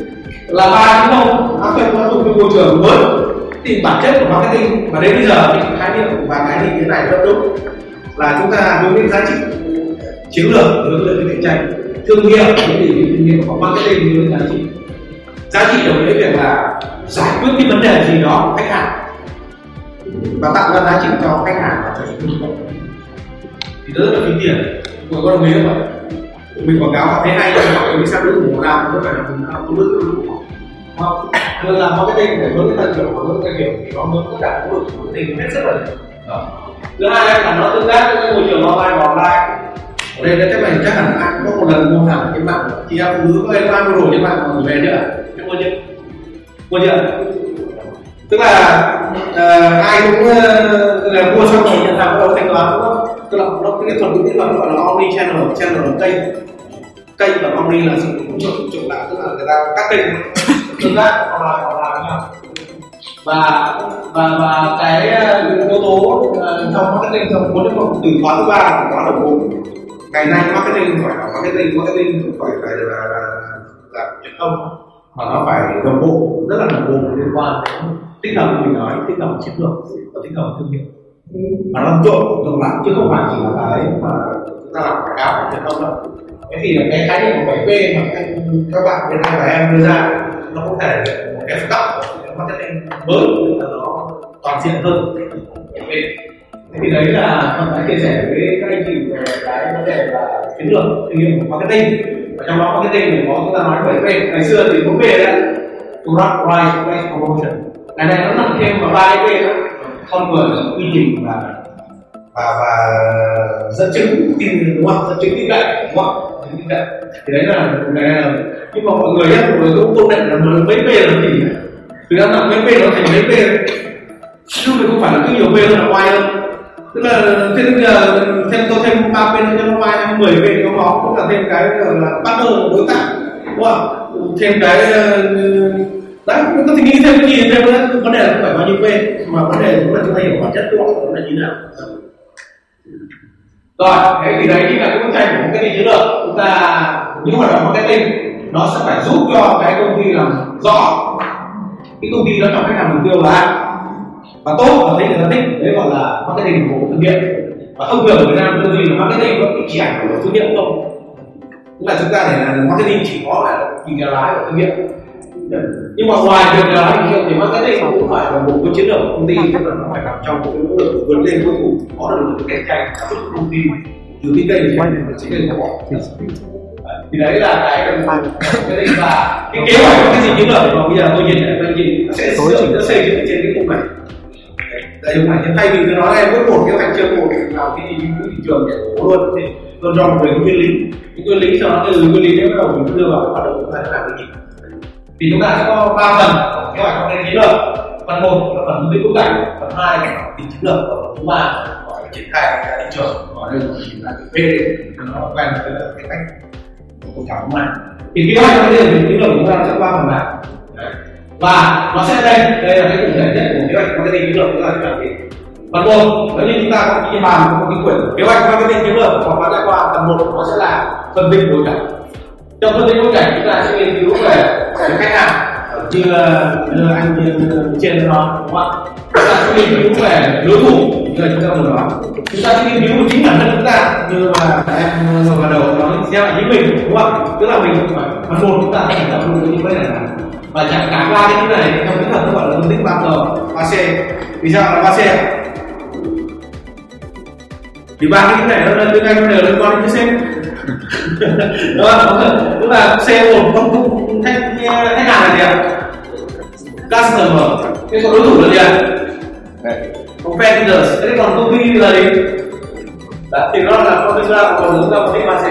là ba chấm không, marketing nó thuộc về môi trường mới. Thì bản chất của marketing và đến bây giờ thì khái niệm và cái định nghĩa này rất đúng là chúng ta hướng đến giá trị chiến lược, hướng đến cạnh tranh, thương hiệu, những định nghĩa của marketing hướng đến giá trị. Giá trị đồng nghĩa việc là giải quyết cái vấn đề gì đó của khách hàng và tạo ra giá trị cho khách hàng và cho người dùng. Thì rất là kiếm tiền. Mọi người có đồng ý không ạ? Mình quảng cáo thấy hay nhưng mọi người sao đối thủ của làm thì có phải là mình đã làm công đức đúng không? Không, mình làm marketing để hướng cái tầng của cái kiểu thì nó mới tất cả cũng được marketing hết sức là đó. Thứ hai là nó tương tác với cái môi trường online và offline. Ở đây đã chắc là chắc hẳn ai cũng có một lần mua hàng trên mạng, chị em phụ nữ có em mua đồ trên mạng mà gửi về chưa? Mua chưa? Mua chưa? Tức là à, ai cũng là mua xong rồi nhận hàng rồi thanh toán đúng không? Tức là nó cái thuật ngữ nó gọi là omni channel, channel là kênh, kênh và omni là sự trộn trộn lại, tức là người ta các kênh tương tác online và offline với nhau. Và, và, và cái yếu tố uh, trong marketing trong bốn lĩnh vực từ khóa thứ ba là khóa đầu bốn. Ngày nay marketing phải là marketing marketing phải phải là là truyền thông mà nó phải đồng bộ, rất là đồng bộ liên quan đến tích hợp mình nói tích hợp chiến lược và tích hợp thương hiệu mà nó trộn trộn lại chứ không phải chỉ là cái mà chúng ta làm quảng cáo truyền thông đâu. Thế thì cái khái niệm của bảy P mà các bạn bên Anh và Em đưa ra nó không thể một cái stop marketing mới là nó toàn diện hơn. Thế thì đấy là Thuận đã chia sẻ với các anh chị về cái vấn đề là chiến lược, kinh nghiệm của marketing. Và trong đó marketing thì có chúng ta nói bảy P. Ngày xưa thì bốn P đấy, product, price, place, promotion. Ngày nay nó nằm thêm vào ba P đó, con người, quy trình và và và dẫn chứng tin đúng không? Dẫn chứng tin cậy đúng không? Dẫn chứng cậy. Thì đấy là nhưng mà mọi người ấy, mọi người cũng công nhận là mấy P là gì? Từ đó là mấy P nó thành mấy P chứ không phải là cứ nhiều P hơn là Y đâu. Tức là thêm thêm tôi thêm ba P nữa cho nó Y thêm mười P nó có cũng là thêm cái là partner đối tác đúng không? Thêm cái đấy có thể nghĩ thêm cái gì thêm nữa, vấn đề là không phải bao nhiêu P mà vấn đề cũng là chúng ta hiểu bản chất của nó là như thế nào. Rồi thế thì đấy chính là cái bức tranh của marketing chiến lược. Chúng ta những hoạt động marketing nó sẽ phải giúp cho cái công ty làm rõ cái công ty đó chọn khách hàng mục tiêu là và tốt và thấy người ta thích, đấy gọi là marketing của thương hiệu. Và thông thường ở Việt Nam tư duy là marketing nó chỉ ảnh của thương hiệu không, tức là chúng ta để là marketing chỉ có là nhìn nhà lái của thương hiệu. Nhưng mà ngoài việc nhà lái thương hiệu thì marketing nó cũng phải là một cái chiến lược của công ty, tức là nó phải nằm trong một cái nỗ lực vươn lên cuối cùng có được một cái cạnh tranh các bước công ty từ cái kênh đến cái kênh của họ. Thì đấy là cái cần phải và cái kế hoạch của cái gì chiến lược mà bây giờ tôi nhìn lại anh chị sẽ sửa xây dựng trên cái cục này. Tại vì phải thay vì tôi nói em bước một cái hành chương một vào cái gì thị trường để cố luôn thì tôi cho một người nguyên lý, những nguyên lý cho nó từ nguyên lý đấy bắt đầu mình đưa vào cái hoạt động chúng ta sẽ làm cái gì. Thì chúng ta sẽ có ba phần kế hoạch trong cái chiến lược. Phần một là phần lĩnh vực ảnh, phần hai là phần chiến lược, và phần thứ ba gọi là triển khai cái thị trường, gọi đây là cái V nó quen với cái cách của thảo mà. Thì kế hoạch cái này thì chúng ta sẽ qua phần này. Và nó sẽ đây, đây là cái cụ thể nhất của kế hoạch marketing chiến lược chúng ta sẽ làm gì. Phần một, nếu như chúng ta có cái bàn có cái quyển kế hoạch marketing chiến lược hoặc bán đại qua phần một nó sẽ là phân tích bối cảnh. Trong phân tích bối cảnh chúng ta sẽ nghiên cứu về khách hàng như như anh trên đó đúng không ạ? Chúng ta sẽ nghiên cứu về đối thủ như là chúng ta vừa nói. Chúng ta sẽ nghiên cứu chính bản thân chúng ta như là em rồi vào đầu nói xem lại chính mình đúng không? Tức là mình phần một chúng ta sẽ tập trung vào những cái này và chẳng cả ba cái thứ này trong kỹ thuật nó gọi là phân tích ba C. Vì sao là ba C? Thì ba cái này nó tương anh đều liên quan đến cái sale. Đó, tức là sale một con cung khách khách hàng này kìa, customer, cái còn đối thủ là gì ạ? Competitors, thế còn công ty là gì? Đã, thì nó là con ra một con giống ra một cái ba C.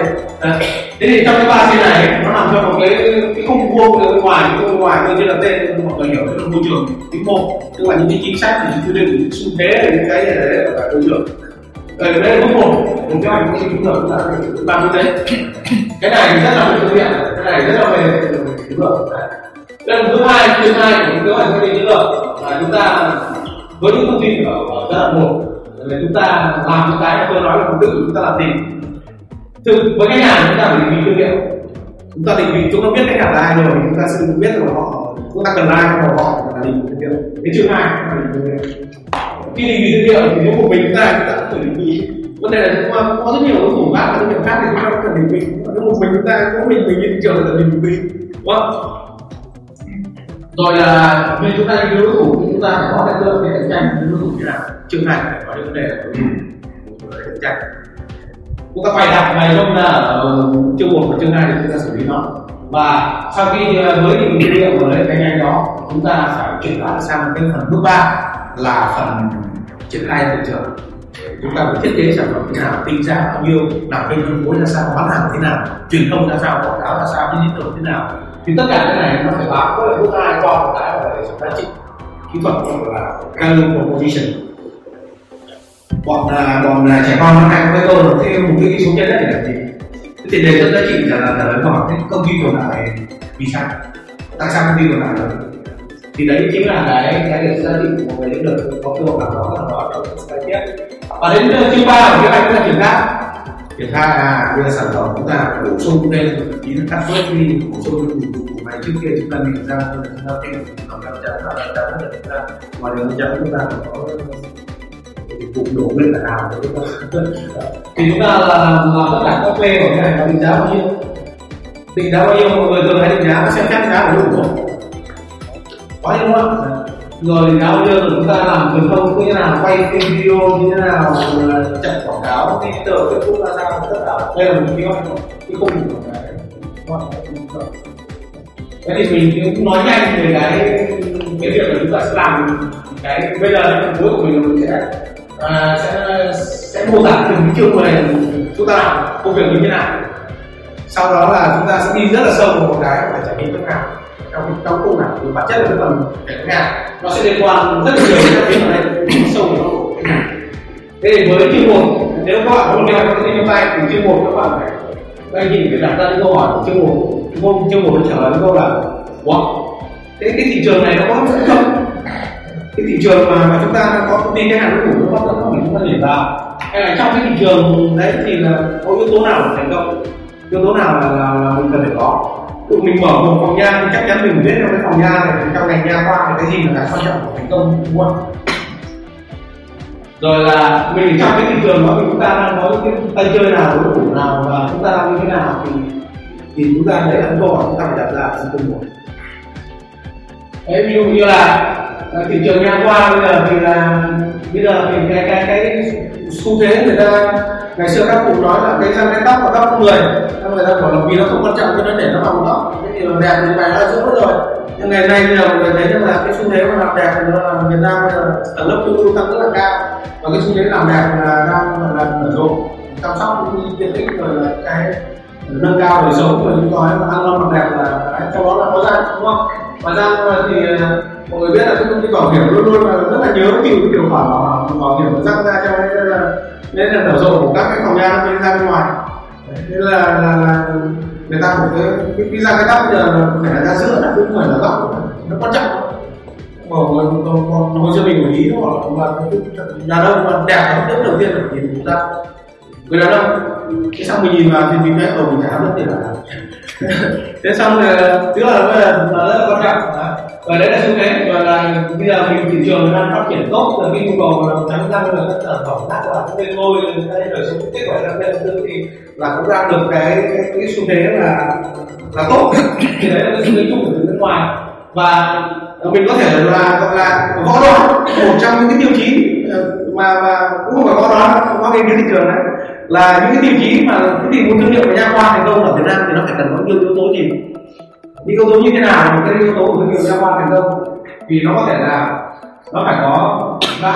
Thế thì trong cái ba C này nó nằm trong một cái cái khung vuông ở bên ngoài, bên ngoài coi như là tên mọi người hiểu trong môi trường vĩ mô, tức là những cái chính sách, những quy định, những xu thế, những cái này đấy là môi trường. Rồi đây là bước một, một cái hành trình cũng được là ba như thế. Cái này rất là thực hiện, cái này rất là về chiến lược. Lần thứ hai, thứ hai của những kế hoạch xây dựng chiến lược là chúng ta với những thông tin ở giai đoạn một là chúng ta làm những cái mà tôi nói là mục đích của chúng ta làm gì. Thực với khách hàng chúng ta phải định vị thương hiệu, chúng ta định vị chúng ta biết khách hàng là ai rồi, chúng ta sẽ biết được họ, chúng ta cần ai của họ là định vị thương hiệu. Cái chương hai là định vị thương hiệu. Khi định vị thương hiệu thì nếu một mình chúng ta chúng ta cũng phải định vị. Vấn đề là có, có rất nhiều đối thủ khác và thương hiệu khác thì chúng ta cũng cần định vị. Nếu một mình chúng ta có mình mình như thị trường là định vị, đúng không? Rồi là vì chúng ta nghiên cứu đối thủ thì chúng ta phải có cái cơ để cạnh tranh với đối thủ như nào. Trường này phải có những vấn đề là cạnh tranh. Chúng ta quay đặt này trong là chương một và chương hai thì chúng ta xử lý nó. Và sau khi với những dữ liệu của cạnh tranh đó, chúng ta phải chuyển hóa sang cái phần bước ba là phần triển khai thị trường. Chúng ta phải thiết kế sản phẩm như nào, tính giá bao nhiêu, làm kênh phân phối ra sao, bán hàng thế nào, truyền thông ra sao, quảng cáo ra sao, những ý tưởng thế nào. Thì tất cả cái này nó phải bám với bước hai qua một cái về giá trị kỹ thuật hoặc là value proposition. Bọn là bọn là trẻ con nó hay với câu là thêm một cái số nhân đấy để làm gì? Cái tiền đề rất giá trị là là là hỏi cái công ty của lại vì sao? Tại sao công ty của lại được? Thì đấy chính là cái cái để giá trị của người đến được có cơ hội làm đó là nó được giải quyết. Và đến chương ba của cái này là kiểm tra. Kiểm tra là bây giờ sản phẩm chúng ta bổ sung lên ý nó cắt bớt đi, bổ sung lên dịch vụ này trước kia chúng ta nhìn ra chúng ta thêm khoảng năm trăm hoặc là tám trăm chúng ta ngoài đường năm trăm chúng ta còn có dịch vụ đổ lên là nào đấy thì chúng ta làm tất cả các phê của cái này nó định giá bao nhiêu, định giá bao nhiêu mọi người thường hay định giá xem xét giá của đối thủ quá nhiều lắm. Rồi định giá bao nhiêu rồi chúng ta làm truyền thông như thế nào, quay phim video như thế nào, chạy quảng cáo, tin tưởng Facebook ra sao, tất cả đây là một cái gọi cái công cụ của cái gọi là cái thì mình cũng nói nhanh về cái cái việc là chúng ta sẽ làm cái bây giờ cái phần cuối của mình là mình sẽ à, sẽ sẽ mô tả từng chương về chúng ta làm công việc như thế nào. Sau đó là chúng ta sẽ đi rất là sâu vào một cái là trải nghiệm khách hàng trong trong khung nào thì bản chất là cái phần khách hàng nó sẽ liên quan rất nhiều đến các bên ở đây sâu vào khách hàng. Thế thì với chương một nếu các bạn muốn đeo cái trên tay thì chương một các bạn phải anh nhìn phải đặt ra những câu hỏi của chương một. Chương chương một trả lời câu là wow, thế cái thị trường này nó có hấp dẫn không? Cái thị trường mà, mà chúng ta có thông tin cái hàng đối thủ nó hấp dẫn không thì chúng ta để vào. Hay là trong cái thị trường đấy thì là có yếu tố nào thành công, yếu tố nào là, là, là mình cần phải có. Tụi mình mở một phòng nha thì chắc chắn mình biết trong cái phòng nha này, trong ngành nha khoa thì cái gì là quan trọng của thành công đúng không? Rồi là mình trong cái thị trường đó thì chúng ta đang có những cái tay chơi nào, đối thủ nào và chúng ta đang như thế nào thì thì chúng ta đấy là câu hỏi chúng ta phải đặt ra trong từng một. Ví dụ như là thị trường nha khoa bây giờ thì là bây giờ thì cái cái cái xu thế người ta ngày xưa các cụ nói là cái răng cái tóc và tóc con người, các người ta bảo là vì nó không quan trọng cho nó để nó bằng tóc, cái gì mà đẹp thì mày đã giữ rồi. Nhưng ngày nay bây giờ mọi người thấy rằng là cái xu thế mà làm đẹp thì nó là Việt Nam bây giờ tầng lớp trung lưu tăng rất là cao và cái xu thế làm đẹp là đang là nở rộ, chăm sóc những tiện ích rồi là cái nâng cao đời sống rồi chúng tôi nói là ăn ngon mặc đẹp là trong đó là có răng đúng không? Và răng thì mọi người biết là cái công ty bảo hiểm luôn luôn là rất là nhớ chịu cái điều khoản bảo hiểm răng ra cho nên là nên là nở rộ của các cái phòng nha bên ra bên ngoài. Thế là, là, là người ta cũng thế, cái cái răng cái tóc bây giờ phải là da sữa cũng phải là tóc nó quan trọng. Còn còn hồi xưa mình của Ý nó là nhà đông mà đẹp nhất đầu tiên là nhìn chúng ta người đàn ông. Thế xong mình nhìn vào thì mình thấy mình chả mất tiền là thế xong thì tức là nó rất là quan trọng và đấy là xu thế. Và là bây giờ mình thị trường đang phát triển tốt là cái nhu cầu là trắng răng là các sản phẩm khác là lên ngôi lên cái đời sống kết quả răng lên tương thì là cũng ra được cái cái xu thế là là tốt thì đấy là cái xu thế chung của nước ngoài. Và mình có thể là gọi là gõ đòn một trong những cái tiêu chí mà mà cũng phải có đó, không có nghiên cứu thị trường đấy, là những cái tiêu chí mà cái tìm một thương hiệu về nha khoa thành công ở Việt Nam thì nó phải cần có những yếu tố gì, những yếu tố như thế nào một cái yếu tố của thương hiệu nha khoa thành công, vì nó có thể là nó phải có đã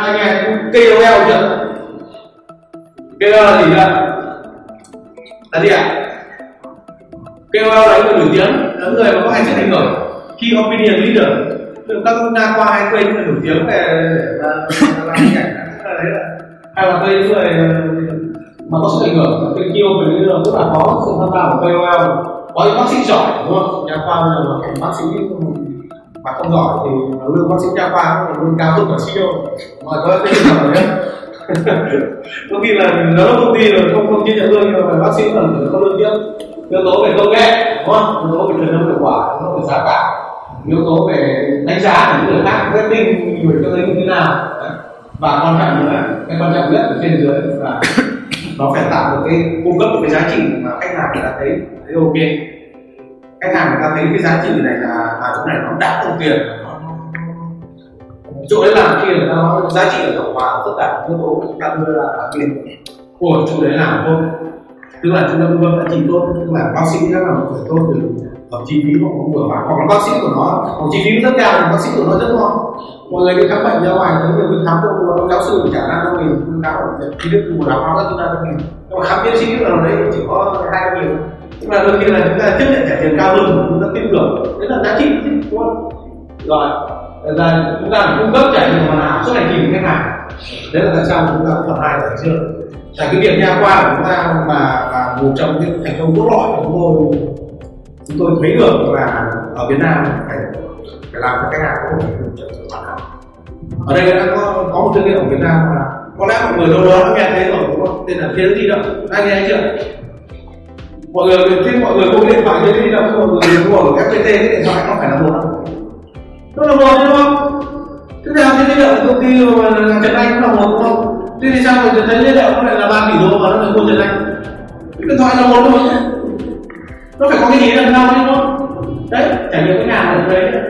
ai nghe ca o lờ chưa? ca o lờ là gì vậy? Là gì ạ? ca o lờ là người nổi tiếng, là người mà có hành trình ảnh hưởng, khi opinion leader, từ các nha khoa hay quên người nổi tiếng về làm hình ảnh, hay là quên những người mà có sự ảnh hưởng, cái kêu về leader tức là có sự tham gia của ca o lờ, có những bác sĩ giỏi đúng không? Nha khoa bây giờ là cảnh bác sĩ mà không giỏi thì lương bác sĩ nha khoa cũng là lương cao hơn cả xê e ô, mọi người có thể hiểu nhé. Có khi là nó là công ty rồi không không chia nhận lương, nhưng mà bác sĩ cần có lương tiếp. Yếu tố về công nghệ đúng không? Yếu tố về truyền thông hiệu quả, yếu tố về giá cả, yếu tố về đánh giá của những người khác, rating gửi cho thấy như thế nào. Và quan trọng nữa, cái quan trọng nhất ở trên dưới là nó phải tạo một cái cung cấp một cái giá trị mà khách hàng người ta thấy thấy ok, khách hàng người ta thấy cái giá trị này là à, chỗ này nó đã công tiền. Chỗ đấy làm kia là nó giá trị ở tổng hòa tất cả những yếu tố chúng ta đưa là tiền của chỗ đấy làm thôi. Tức là chúng ta luôn đã trị tốt, tức là bác sĩ đã là một người tốt từ tổng chi phí họ cũng vừa phải, hoặc là bác sĩ của nó tổng chi phí rất cao thì bác sĩ của nó rất ngon. Mọi người đi khám bệnh ra ngoài thấy người khám đâu có giáo sư trả năm trăm nghìn, khám kỹ đức của đào hoa rất là năm trăm nghìn, nhưng mà khám tiến sĩ ở đấy chỉ có hai trăm nghìn. Tức là đôi khi là chúng ta chấp nhận trả tiền cao hơn, chúng ta tin tưởng đấy là giá trị đúng không? Rồi là chúng ta cung cấp trải nghiệm hoàn hảo suốt ngày tìm khách hàng, đấy là tại sao chúng ta tập hai giải chưa. Tại cái việc nha khoa của chúng ta mà là một trong những thành công cốt lõi của chúng tôi, chúng tôi thấy được là ở Việt Nam phải phải làm cho khách hàng có một thị trường hoàn hảo. Ở đây đã có có một thương hiệu ở Việt Nam mà có lẽ mọi người đâu đó đã nghe thấy rồi đúng không? Tên là thế gì đâu, ai nghe thấy chưa? Mọi người thấy mọi người không điện thoại như thế gì đâu, mọi người mua các cái tên cái điện thoại nó phải là một không? Nó là một đúng không? Thế nào thế gì đâu, công ty Trần Anh cũng là một đúng không? Thế thì sao mà tôi thấy liên hệ nó lại là ba tỷ đô mà nó lại mua Trần Anh? Cái điện thoại là một thôi. Nó phải có cái gì đằng sau chứ không? Đấy, trải nghiệm cái nhà này đấy.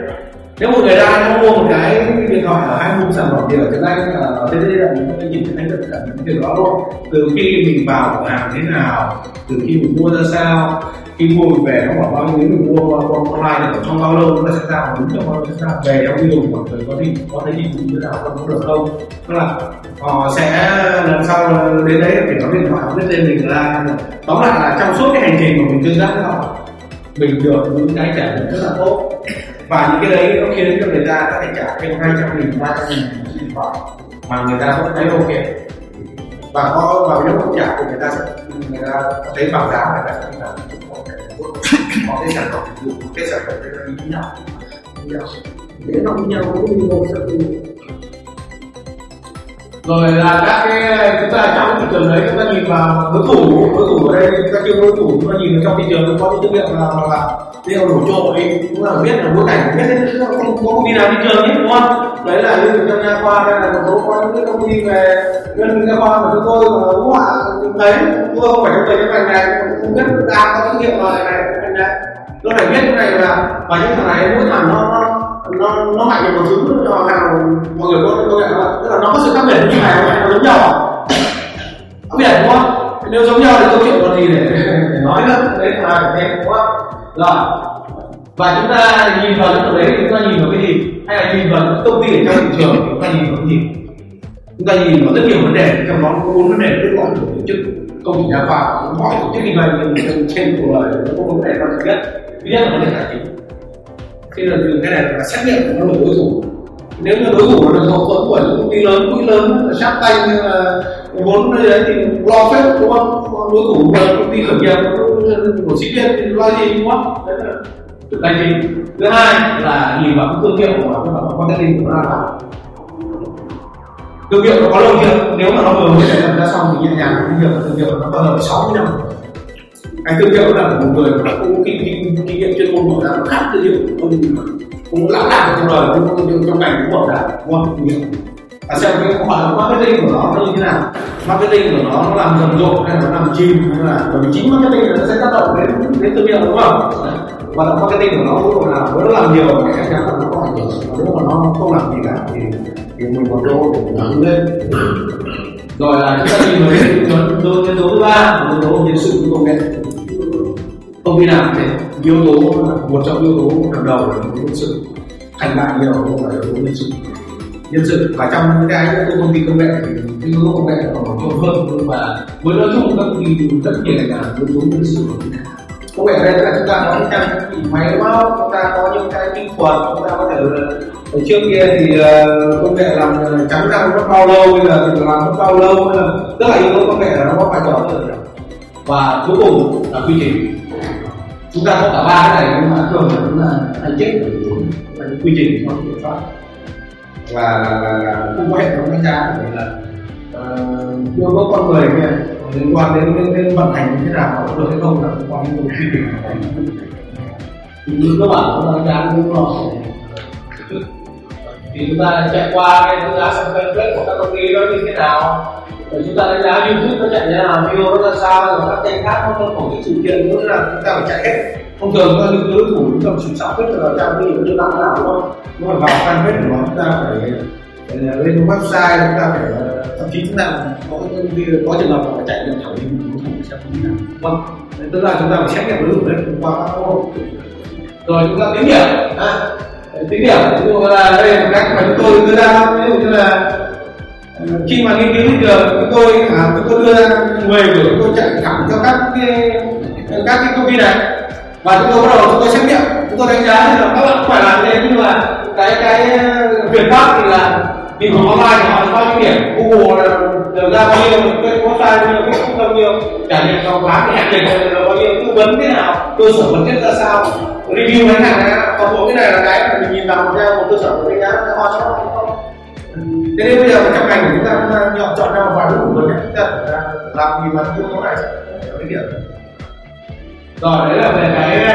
Nếu một người ra nó mua một cái điện thoại ở hai mươi sản phẩm thì ở Trần Anh ở thế giới là mình nhìn Trần Anh tất cả những điều đó luôn. Từ khi mình vào cửa hàng thế nào, từ khi mình mua ra sao, khi mua mình về nó khoảng bao nhiêu, mình mua online thì trong bao lâu chúng ta sẽ ra đúng trong bao lâu chúng ta về theo cái dùng của người có đi có thấy đi như thế nào không có được không, tức là họ sẽ lần sau đến đấy để nó điện thoại biết tên mình là tóm lại là trong suốt cái hành trình mà mình tương tác với họ mình được những cái trải nghiệm rất là tốt, và những cái đấy nó khiến cho người ta có thể trả thêm hai trăm nghìn ba trăm nghìn mà người ta vẫn thấy ok, và có vào lúc không trả thì người ta sẽ người ta thấy bằng giá người ta sẽ có cái sản phẩm dịch vụ, cái sản phẩm đấy là như nào, như nào để nó nhau cũng một sản phẩm. Rồi là các cái chúng ta trong thị trường đấy chúng ta nhìn vào đối thủ, đối thủ ở đây các kêu đối thủ chúng ta nhìn vào trong thị trường có những thương hiệu là là đều đổ trội, chúng ta biết là bối cảnh biết hết không có công ty nào thị trường nhé đúng không? Đấy là như trong nha khoa đây là một số có những công ty về bên nha khoa mà chúng tôi cũng họa đấy, tôi không phải trong cái ngành này không biết đang có thương hiệu này này này này, tôi phải biết cái này là và những thằng này mỗi thằng nó nó nó mạnh về một thứ cho hàng mọi người có công nghệ không? Tức là nó có sự khác biệt như này mà nó giống nhau khác biệt đúng không? Nếu giống nhau thì câu chuyện còn gì để, để nói nữa, đấy là em đúng không? Rồi và chúng ta nhìn vào những đấy chúng ta nhìn vào cái gì, hay là nhìn vào những công ty ở trong thị trường chúng ta nhìn vào cái gì, chúng ta nhìn vào rất nhiều vấn đề, trong đó có bốn vấn đề rất gọi tổ chức công ty nhà khoa, mọi tổ chức kinh doanh trên cuộc đời nó có vấn đề quan trọng nhất. Thứ nhất là vấn đề tài chính, khi là từ cái này là xét nghiệm nó là đối thủ, nếu như đối thủ là hậu thuẫn của những công ty lớn, quỹ lớn, sát tay như là vốn nơi đấy thì lo phép đúng không? Đối thủ là công ty khởi nghiệp của sinh viên thì lo gì đúng không? Đấy là từ tài chính. Thứ hai là nhìn vào cái thương hiệu của nó, có cái gì của nó là nào? Thương hiệu nó có lâu chưa? Nếu mà nó vừa mới thành lập ra xong thì nhẹ nhàng thương hiệu, thương hiệu nó có hơn sáu mươi năm. Cái thương hiệu là một người mà cũng kinh kinh kinh nghiệm chuyên môn của nó khác thương hiệu của mình, cũng lãng đạo trong đời, cũng thương hiệu trong ngành cũng bảo đảm qua kinh nghiệm. À xem cái hoạt động marketing của nó nó như thế nào, marketing của nó nó làm rầm rộ hay là nó làm chìm, hay là bởi vì chính marketing nó sẽ tác động đến đến thương hiệu đúng không? Hoạt động marketing của nó cũng là nó làm nhiều cái khác nhau, nó có pháp luật, nếu mà nó không làm gì cả thì thì mình còn đâu để nắm lên. Rồi là chúng ta nhìn vào yếu tố thứ ba, yếu tố nhân sự của công nghệ. Công ty nào thì yếu tố một trong yếu tố hàng đầu là nhân sự, thành bại nhiều không phải yếu tố nhân sự. Nhân sự và trong cái yếu tố công ty công nghệ thì yếu tố công nghệ còn tốt hơn, nhưng mà với nói chung các công ty tất nhiên là yếu tố nhân sự. Công nghệ đây là chúng ta có những cái máy móc, chúng ta có những cái kỹ thuật, chúng ta có thể ở trước kia thì công nghệ làm trắng răng mất bao lâu, bây giờ thì làm mất bao lâu, bây giờ tức là yếu tố công nghệ là nó có vai trò rất là. Và cuối cùng là quy trình. Chúng ta có cả ba cái này nhưng mà thường là chúng ta hay chết ở những quy trình không kiểm soát và không có hệ thống đánh giá của mình là yêu cầu con người kia liên quan đến đến vận hành như thế nào có được hay không là liên quan đến công ty. Như các bạn có đánh giá đúng không? Thì chúng ta chạy qua cái đánh giá xem fanpage của các công ty nó như thế nào, rồi chúng ta đánh giá YouTube nó chạy như thế nào, video nó ra sao, rồi các kênh khác nó có những sự kiện nữa là chúng ta phải chạy hết. Thông thường các thứ của chúng ta chỉ sáu phút là trong cái gì nó đang làm thôi, nó phải vào fanpage của nó, chúng ta phải lên website, chúng ta phải thậm chí chúng ta có những video có trường hợp phải chạy được thẳng như một thằng sẽ không nào. Vâng, tức là chúng ta phải xét nghiệm đối tượng đấy qua các ô. Rồi chúng ta tính điểm, à, tính điểm ví dụ là đây là cách mà chúng tôi đưa ra, ví dụ như là khi mà nghiên cứu thị trường chúng tôi à, chúng tôi đưa ra người của chúng tôi chạy thẳng cho các cái các cái công ty này và chúng tôi bắt đầu chúng tôi xét nghiệm, chúng tôi đánh giá thì là các bạn phải làm thế, nhưng mà cái cái Việt Bắc thì là tìm vào online thì họ có bao nhiêu điểm, Google là ra bao nhiêu, website bao nhiêu, Facebook bao nhiêu, trải nghiệm trong bán thì hẹn định là bao nhiêu, tư vấn thế nào, cơ sở vật chất ra sao, review đánh hàng nào, còn mỗi cái này là cái mà mình nhìn vào theo một cơ sở đánh giá là hoa chó không. Thế nên bây giờ trong ngành của chúng ta chúng ta nhọn chọn ra một vài đối thủ lớn, chúng ta làm gì mà không có này cái điểm. Rồi đấy là về cái đấy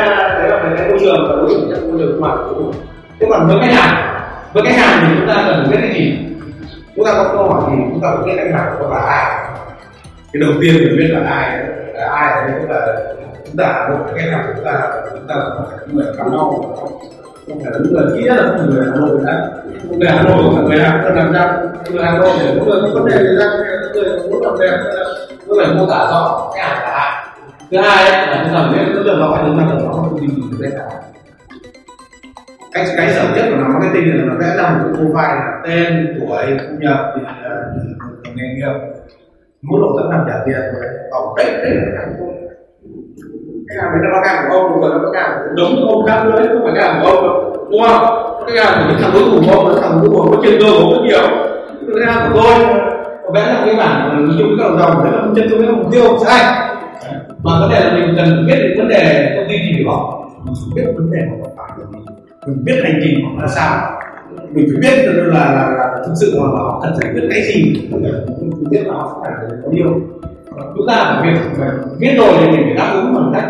là về cái môi trường và đối thủ trong môi trường mạng. Thế còn với khách hàng, với cái hàng thì chúng ta cần biết cái gì, chúng ta có câu hỏi thì chúng ta cũng biết khách hàng là ai. Cái đầu tiên mình biết là ai, là ai đấy là chúng ta một cái hàng chúng ta chúng ta phải người cảm nhau, không phải những người kia là những người Hà Nội đấy, người Hà Nội là người Hà Nội làm ra, người Hà Nội để mỗi người có vấn đề gì ra, người muốn làm đẹp, nó phải mô tả rõ cái hàng là ai. Thứ hai là chúng ta biết nó được nói, chúng ta cần nói thông tin gì về khách hàng. Cái, cái sở nhất của nó marketing là nó vẽ ra một cái profile là tên, tuổi, thu nhập, nghề nghiệp, mức độ sẵn sàng trả tiền, tổng đấy đấy là cái hàng đấy là cái hàng của ông, còn là cái hàng đúng ông khác nữa, không phải cái hàng của ông, đúng không? Cái hàng của những thằng đối thủ của ông, thằng đối thủ có trên cơ của rất nhiều, cái hàng của tôi vẽ ra cái bản nói chung cái đầu dòng đấy là chân tôi với mục tiêu sai, mà vấn đề là mình cần biết được vấn đề công ty gì đó, mình biết vấn đề của họ phải được. Mình biết hành trình họ là sao, mình phải biết được là, là, là thực sự họ họ cần giải quyết cái gì, mình biết là họ phải có nhiều. Chúng ta phải biết, phải biết rồi thì mình phải đáp ứng bằng cách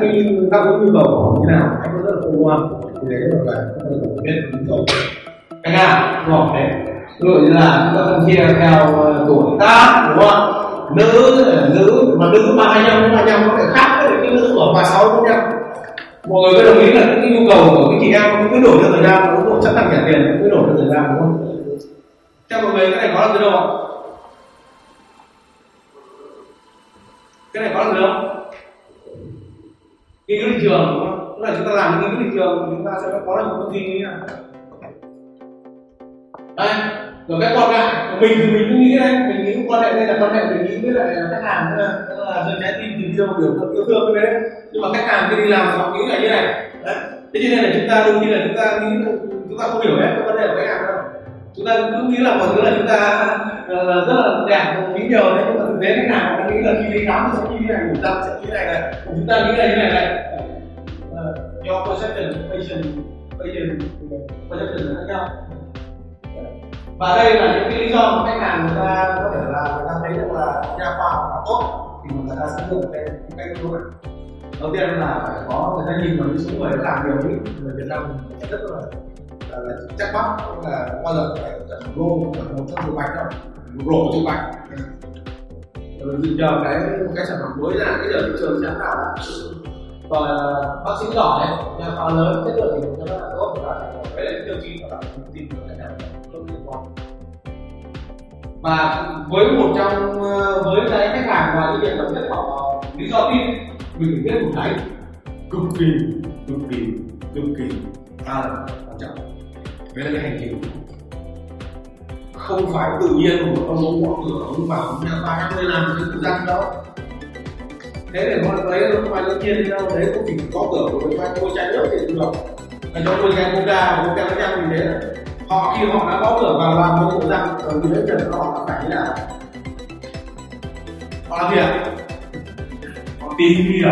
đáp ứng nhu cầu của họ như thế nào, cách rất là phù hợp thì đấy là phải biết nhu cầu. Cách nào nhỏ đấy, ví dụ như là chúng ta phân chia theo tuổi tác, đúng không? Nữ nữ mà nữ ba mươi năm ba mươi năm có thể khác với cái nữ ở ngoài sáu mươi năm. Mọi người có đồng ý là cái nhu cầu của cái chị em cũng quyết đổi được thời gian, cũng độ sẵn sàng trả tiền cũng quyết đổi được thời gian, đúng không? Theo mọi người cái này có được từ đâu ạ? Cái này có được từ đâu? Nghiên cứu thị trường, đúng không? Tức là chúng ta làm nghiên cứu thị trường chúng ta sẽ có được một công ty như thế này. Đây, rồi cái quan hệ mình thì mình cũng nghĩ đây, mình nghĩ quan hệ đây là quan hệ mình nghĩ với lại khách hàng nữa, tức là giữa trái tim tình yêu kiểu thật yêu thương cái đấy. Nhưng mà khách hàng khi đi làm họ nghĩ là như này, đấy. Thế cho nên là chúng ta đôi khi là chúng ta nghĩ chúng ta không hiểu hết cái vấn đề của khách hàng đâu. Chúng ta cứ nghĩ là mọi thứ là chúng ta là rất là đẹp, nghĩ nhiều đấy, nhưng mà thực tế khách hàng họ nghĩ là khi đi khám sẽ như thế này, người ta sẽ như thế này này, chúng ta nghĩ là như này này. Do perception, perception, perception, perception khác nhau. Và đây là những cái lý do mà khách hàng người ta có thể là người ta thấy được là nhà khoa học là tốt thì người ta sẽ dùng cái cách như vậy. Đầu tiên là phải có người ta nhìn vào những số người đã làm nhiều ít, người Việt Nam sẽ rất là là chắc bắt là bao giờ phải cần một lô cần một trăm triệu bánh đâu, một rổ triệu bánh. Rồi giờ cái cái sản phẩm mới ra cái giờ thị trường sẽ tạo và bác sĩ giỏi này, nhà khoa lớn chất lượng thì cũng rất là tốt, và cái tiêu chí của bạn Và với một trong với cái khách hàng mà cái việc đồng nhất họ lý do tin, mình phải biết một cái cực kỳ cực kỳ cực kỳ à, quan trọng, đấy là cái hành trình. Không phải tự nhiên một ông bố bỏ cửa ông bảo ba năm mươi năm cái tự giác đó, thế để con đấy nó không phải tự nhiên đâu, đấy cũng chỉ có cửa của người ta mua chai nước để tự động, và cho mua chai Coca, mua chai nước chanh như thế này. Họ khi họ đã bó cửa vào làm một cái răng ở dưới trần của họ phải như nào? Họ làm việc, họ tìm hiểu,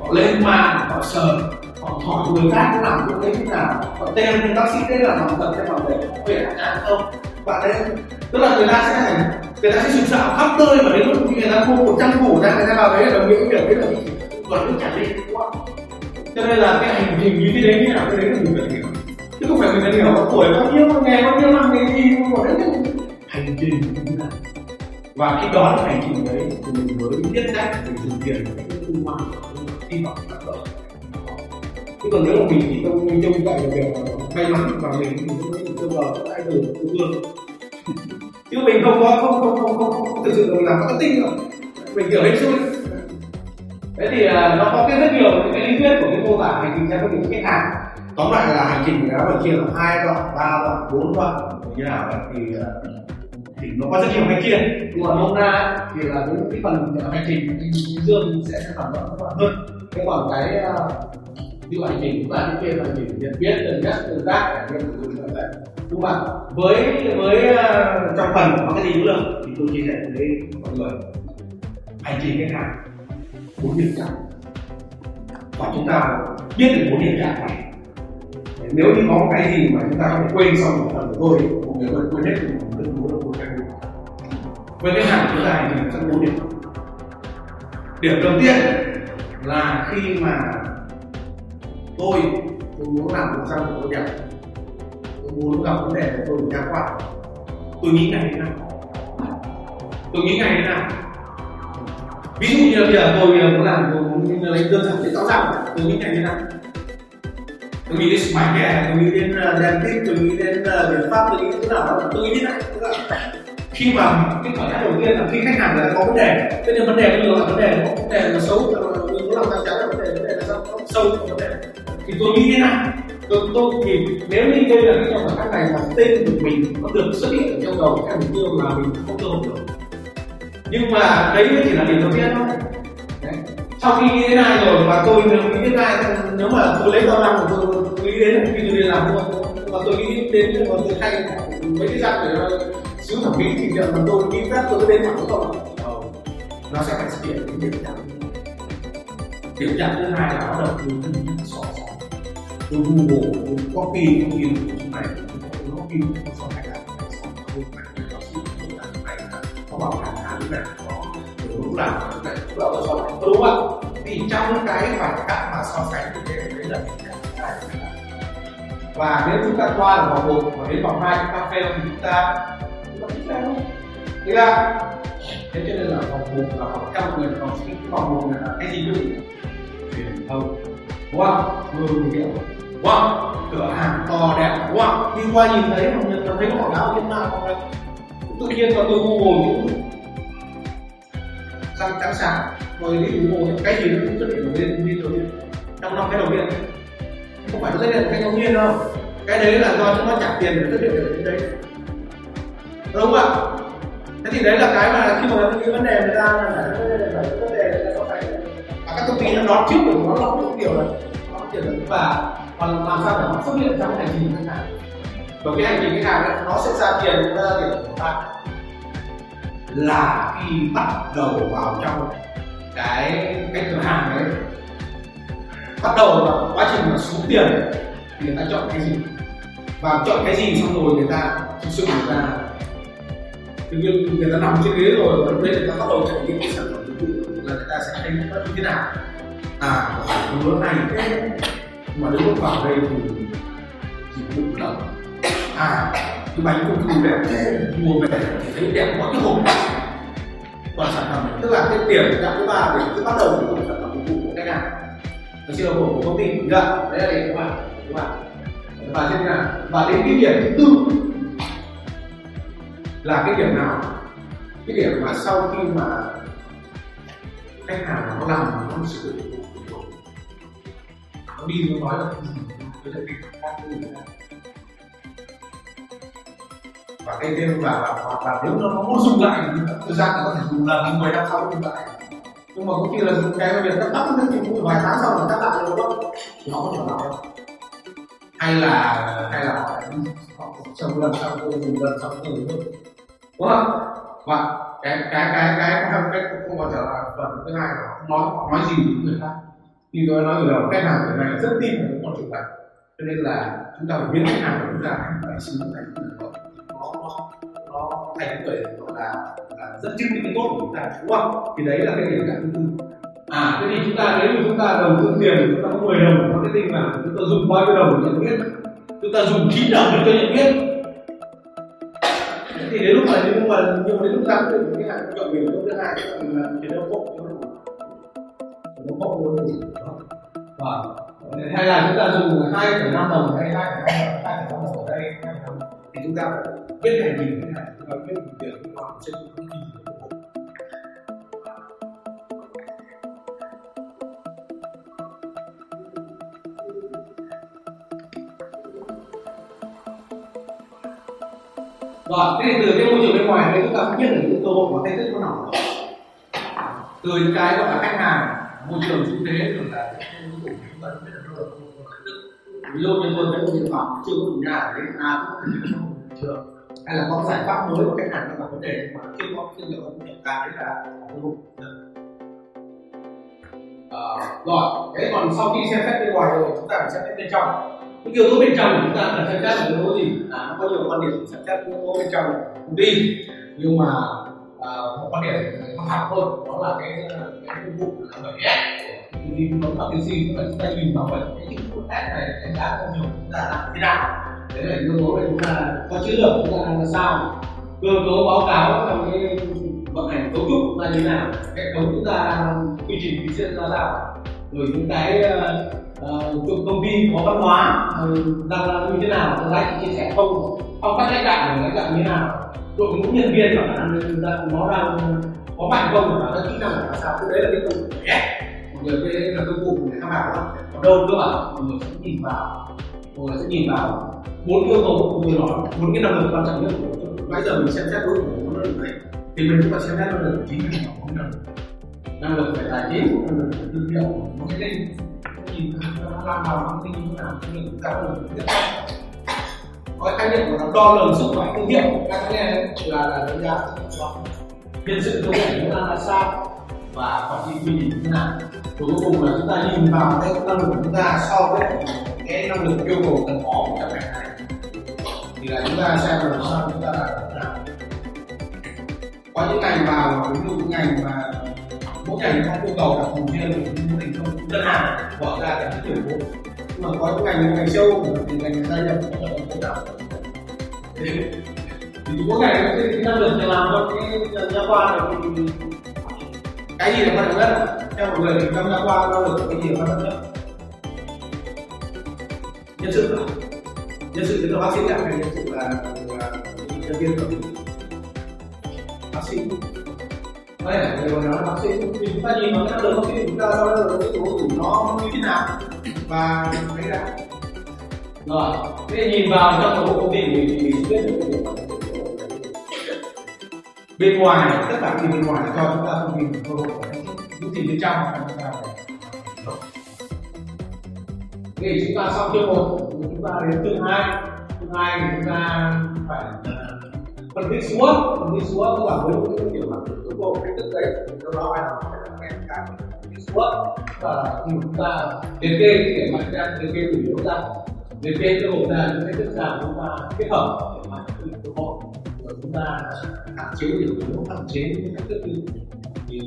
họ lên mạng, họ sờ, họ hỏi người khác làm những cái thế nào, họ tên bác sĩ đấy là làm tận cho mọi người, có thể là không? Bạn đấy, tức là người ta sẽ thành, người ta sẽ sụp sạo khắp nơi mà đến lúc người ta mua một trăm củ ra người ta vào đấy là nghĩ việc đấy là vẫn cứ chả đi quá. Cho nên là cái hành trình như thế đấy như nào cái đấy là mình phải hiểu. Chứ không phải mình đang hiểu tuổi bao nhiêu, ngày bao nhiêu năm thì không có đấy. Hành trình như thế nào? Và khi đó là hành trình đấy thì mình mới biết cách để dùng tiền để cung hoan khi vào các đời. Chứ còn nếu mà mình chỉ không mình trông cậy vào việc may mắn và mình thì mình không bao giờ ai được tương đương. Chứ mình không có không không không không, không thực sự mình làm marketing tinh rồi. Mình hiểu hết rồi. Thế thì nó có cái rất nhiều cái lý thuyết của cái mô tả hành trình theo những cái khách hàng. Tóm lại là hành trình đó chia làm hai đoạn, ba đoạn, bốn đoạn như nào vậy thì thì nó có rất nhiều cái kia. Còn hôm nay thì là những cái phần hành trình Dương sẽ thảo luận các bạn hơn. Thế còn cái ví dụ hành trình của bạn kia là mình nhận biết gần nhất tương tác để mình sử dụng vậy. Đúng không ạ? Với với trong phần có cái gì cũng được thì tôi chia sẻ với mọi người hành trình khách hàng bốn điểm chạm và chúng ta biết được bốn điểm chạm này. Nếu như có cái gì mà chúng ta phải quên sau một phần của tôi, một người vẫn quên hết thì mình tự muốn được một cái gì. Với cái hàng chúng ta hành trình trong bốn điểm. Điểm đầu tiên là khi mà tôi tôi muốn làm một trăm của tôi đẹp, tôi muốn gặp vấn đề của tôi được ra khoa, tôi nghĩ ngày thế nào, tôi nghĩ ngày thế nào. Ví dụ như là bây giờ tôi muốn làm tôi muốn lấy đơn giản để táo giảm, tôi nghĩ ngày thế nào. Tôi nghĩ đến máy kè, tôi nghĩ đến dentist, tôi nghĩ đến biện pháp, tôi nghĩ đến thế nào đó, tôi nghĩ đến này. Khi mà cái cảm giác đầu tiên là khi khách hàng là có vấn đề, thế nên vấn đề bây giờ là vấn đề, có vấn đề là xấu, mình muốn làm chắc chắn là vấn đề, vấn đề là sao, không sâu không vấn đề. Thì tôi nghĩ thế nào? Tôi tôi thì nếu như đây là cái trong khoảng cách này mà tên của mình nó được xuất hiện ở trong đầu các mục tiêu là mình không cơ hội được. Nhưng mà đấy mới chỉ là điểm đầu tiên thôi. Sau khi nghĩ thế này rồi mà tôi nếu nghĩ thế này, nếu mà tôi lấy tao làm của tôi, tôi nghĩ đến khi tôi đi làm luôn, và tôi nghĩ đến khi mà tôi thay mấy cái dạng để xứ thẩm mỹ thì giờ mà tôi nghĩ ra tôi đến thẳng không, nó sẽ phải xuất hiện những điểm chạm. Điểm chạm thứ hai là bắt đầu từ sổ tôi Google, tôi copy, copy này, tôi copy, tôi so sánh lại, tôi so sánh lại, tôi so sánh lại, tôi này, có bảo đảm hàng này, tôi đúng làm hàng này, tôi bảo so sánh, đúng không? Thì trong cái khoảng cách mà so sánh thì thế đấy là điểm chạm thứ hai. Và nếu chúng ta qua được vòng một và đến vòng hai chúng ta fail thì chúng ta chúng ta fail luôn. Thế là thế cho nên là vòng một là vòng cao người, vòng cái vòng một là cái gì nữa? Truyền thông, đúng không? Thương hiệu. Wow, cửa hàng to đẹp, wow, đi qua nhìn thấy mà nhận thấy quảng cáo như thế nào không đấy. Tự nhiên là tôi Google những sang trắng sáng, rồi đi Google cái gì nó cũng xuất hiện đầu tiên, đi đầu tiên trong năm cái đầu tiên, không phải nó xuất hiện cái đầu tiên đâu, cái đấy là do chúng nó trả tiền để xuất hiện ở trên đấy, đúng không ạ? Thế thì đấy là cái mà khi mà những vấn đề người ta là những vấn đề là so sánh, và các công ty nó đón trước của nó là những điều là nó tiền lớn và còn làm sao để nó xuất hiện trong hành trình khách hàng. Bởi cái hành trình khách hàng ấy, nó sẽ ra tiền ra tiền của bạn là khi bắt đầu vào trong cái cái cửa hàng đấy, bắt đầu vào quá trình mà số tiền thì người ta chọn cái gì và chọn cái gì xong rồi người ta thực sự người ta tự nhiên người ta nằm trên ghế rồi và lúc đấy người ta bắt đầu trải nghiệm cái sản phẩm dịch vụ là người ta sẽ thấy nó như thế nào. À cái này cái mà nếu bước vào đây thì chỉ cũng là à cái bánh cũng không đẹp thế, mua về thì thấy đẹp quá cái hộp còn sản phẩm này, tức là cái điểm chạm thứ ba để cứ bắt đầu sử dụng sản phẩm dịch vụ của khách hàng, nó chưa là của công ty đúng không? Đấy là điểm các bạn, các bạn và thế nào và đến cái điểm thứ tư là cái điểm nào? Cái điểm mà sau khi mà khách hàng nó làm, nó sử dụng nó đi nó nói là cái gì khác như thế nào, và cái thêm là hoặc là nếu nó muốn dùng lại thì thời gian nó có thể dùng lần mười năm sau dùng lại, nhưng mà có khi là dùng cái việc cắt tóc rất nhiều vài tháng sau là cắt lại rồi đó, nó có thể nào hay là hay là họ trồng lần sau tôi dùng lần sau tôi dùng nữa, đúng không? Và cái cái cái cái cái cái không bao giờ là phần thứ hai là nói họ nói gì với người khác, thì tôi nói là khách hàng người này rất tin vào những con chuột này, cho nên là chúng ta phải biết khách hàng của chúng ta phải sử dụng thành nó thành người gọi là là rất chính những cái tốt của chúng ta, đúng không? Thì đấy là cái điểm cản thứ tư. À, thế thì chúng ta nếu mà chúng ta đầu tư tiền, chúng ta có mười đồng trong cái thing mà chúng ta dùng bao nhiêu đồng để nhận biết, chúng ta dùng chín đồng để nhận biết. Thế thì đến lúc mà nhưng mà nhưng mà đến lúc ta cũng cái hàng trọng điểm thứ hai là cái nó cộng nó đủ, nó cộng luôn đủ. Và hay là chúng ta dùng hai phẩy năm đồng hay hai phẩy năm đồng, hai phẩy năm đồng ở đây thì chúng ta phải biết hành trình thế này, chúng ta biết một việc chúng ta sẽ không đi được. Rồi, thế thì từ cái môi trường bên ngoài đấy chúng ta cũng biết được những cơ hội và thách thức của nó. Từ những cái gọi là khách hàng, môi trường xu thế rồi là chúng ta biết được rồi. Ví dụ như tôi thấy một sản phẩm chưa có đủ nhà ở đấy, à cũng chưa có đủ trường, hay là có giải pháp mới của khách hàng là vấn đề mà chưa có chưa được vấn đề cả đấy là không đủ. Rồi, thế còn sau khi xem xét bên ngoài rồi chúng ta phải xem xét bên trong. Những yếu tố bên trong chúng ta cần xem xét yếu tố gì? À, nó có nhiều quan điểm xem xét yếu tố bên trong công ty, nhưng mà à, một quan điểm tham khảo hơn đó là cái cái nhiệm vụ là bảy S của công ty nó là cái gì, và chúng ta nhìn vào cái nhiệm vụ S này đánh giá rất nhiều chúng ta làm thế nào, đấy là yếu tố để chúng ta có chiến lược chúng ta làm là sao, cơ cấu báo cáo trong cái vận hành cấu trúc chúng ta như thế nào, hệ thống chúng ta quy trình quy trình ra sao, rồi những cái Uh, công ty có văn hóa rằng uh, là như thế nào, lại chia sẻ không, phong cách lãnh đạo của lãnh đạo như thế nào, đội ngũ nhân viên và khả năng nó đang có mạnh không, và các kỹ năng là sao, cái đấy là cái công cụ nhé, mọi người cái là công cụ để các bạn đó. Còn đâu nữa là mọi người sẽ nhìn vào, mọi người sẽ nhìn vào bốn yêu cầu tôi nói, bốn cái năng lực quan trọng nhất của bây giờ mình xem xét đối thủ của nó này, thì mình chúng ta xem xét năng lực chính là bốn năng lực, năng lực về tài chính, năng lực về thương hiệu, marketing. Nhìn làm vào công ty như thế nào thì chúng ta có được tiếp cận. Có khái niệm của nó đo lường sức khỏe thương hiệu, các cái là là đánh giá nhân sự công nghệ chúng ta là sao và quản lý quy trình như thế nào. Rồi cuối cùng là chúng ta nhìn vào cái năng lực của chúng ta so với cái năng lực yêu cầu cần có của các ngành này, thì là chúng ta xem là sao chúng ta là thế nào. Có những ngành vào ví dụ ngành mà mỗi ngành không yêu cầu đặc thù riêng của mình không. Đơn hàng bỏ ra cái những điều vốn, nhưng mà có những ngành ngành sâu thì ngành gia nhập nó là một đạo thì mỗi ngày nó cái năng lực để làm trong cái gia khoa này thì cái gì là quan trọng nhất theo mọi người, thì trong gia khoa năng lực cái gì là quan trọng nhất? Nhân sự à? Nhân sự thì là bác sĩ làm hay nhân sự là nhân viên của bác sĩ? Đây là điều nói là bác sĩ, thì chúng ta nhìn vào các lượng bác sĩ chúng ta sau đó là cái số nó như thế nào và đấy là rồi. Thế nhìn vào trong một công ty thì mình biết được cái bên ngoài, tất cả bên ngoài cho chúng ta không nhìn cơ hội những gì bên trong mà chúng ta phải. Thì chúng ta xong chương một, chúng ta đến chương hai, chương hai thì chúng ta phải phân tích suốt, phân tích suốt tức là với những cái kiểu mà chúng tôi phân tích đấy, do đó ai làm phải làm em cả phân tích suốt và chúng ta liệt kê để mạnh ra liệt kê từ yếu ra, liệt kê từ hộ ra những cái thực trạng chúng ta kết hợp để mạnh từ cơ hội, rồi chúng ta hạn chế những cái yếu hạn chế những cái thứ thì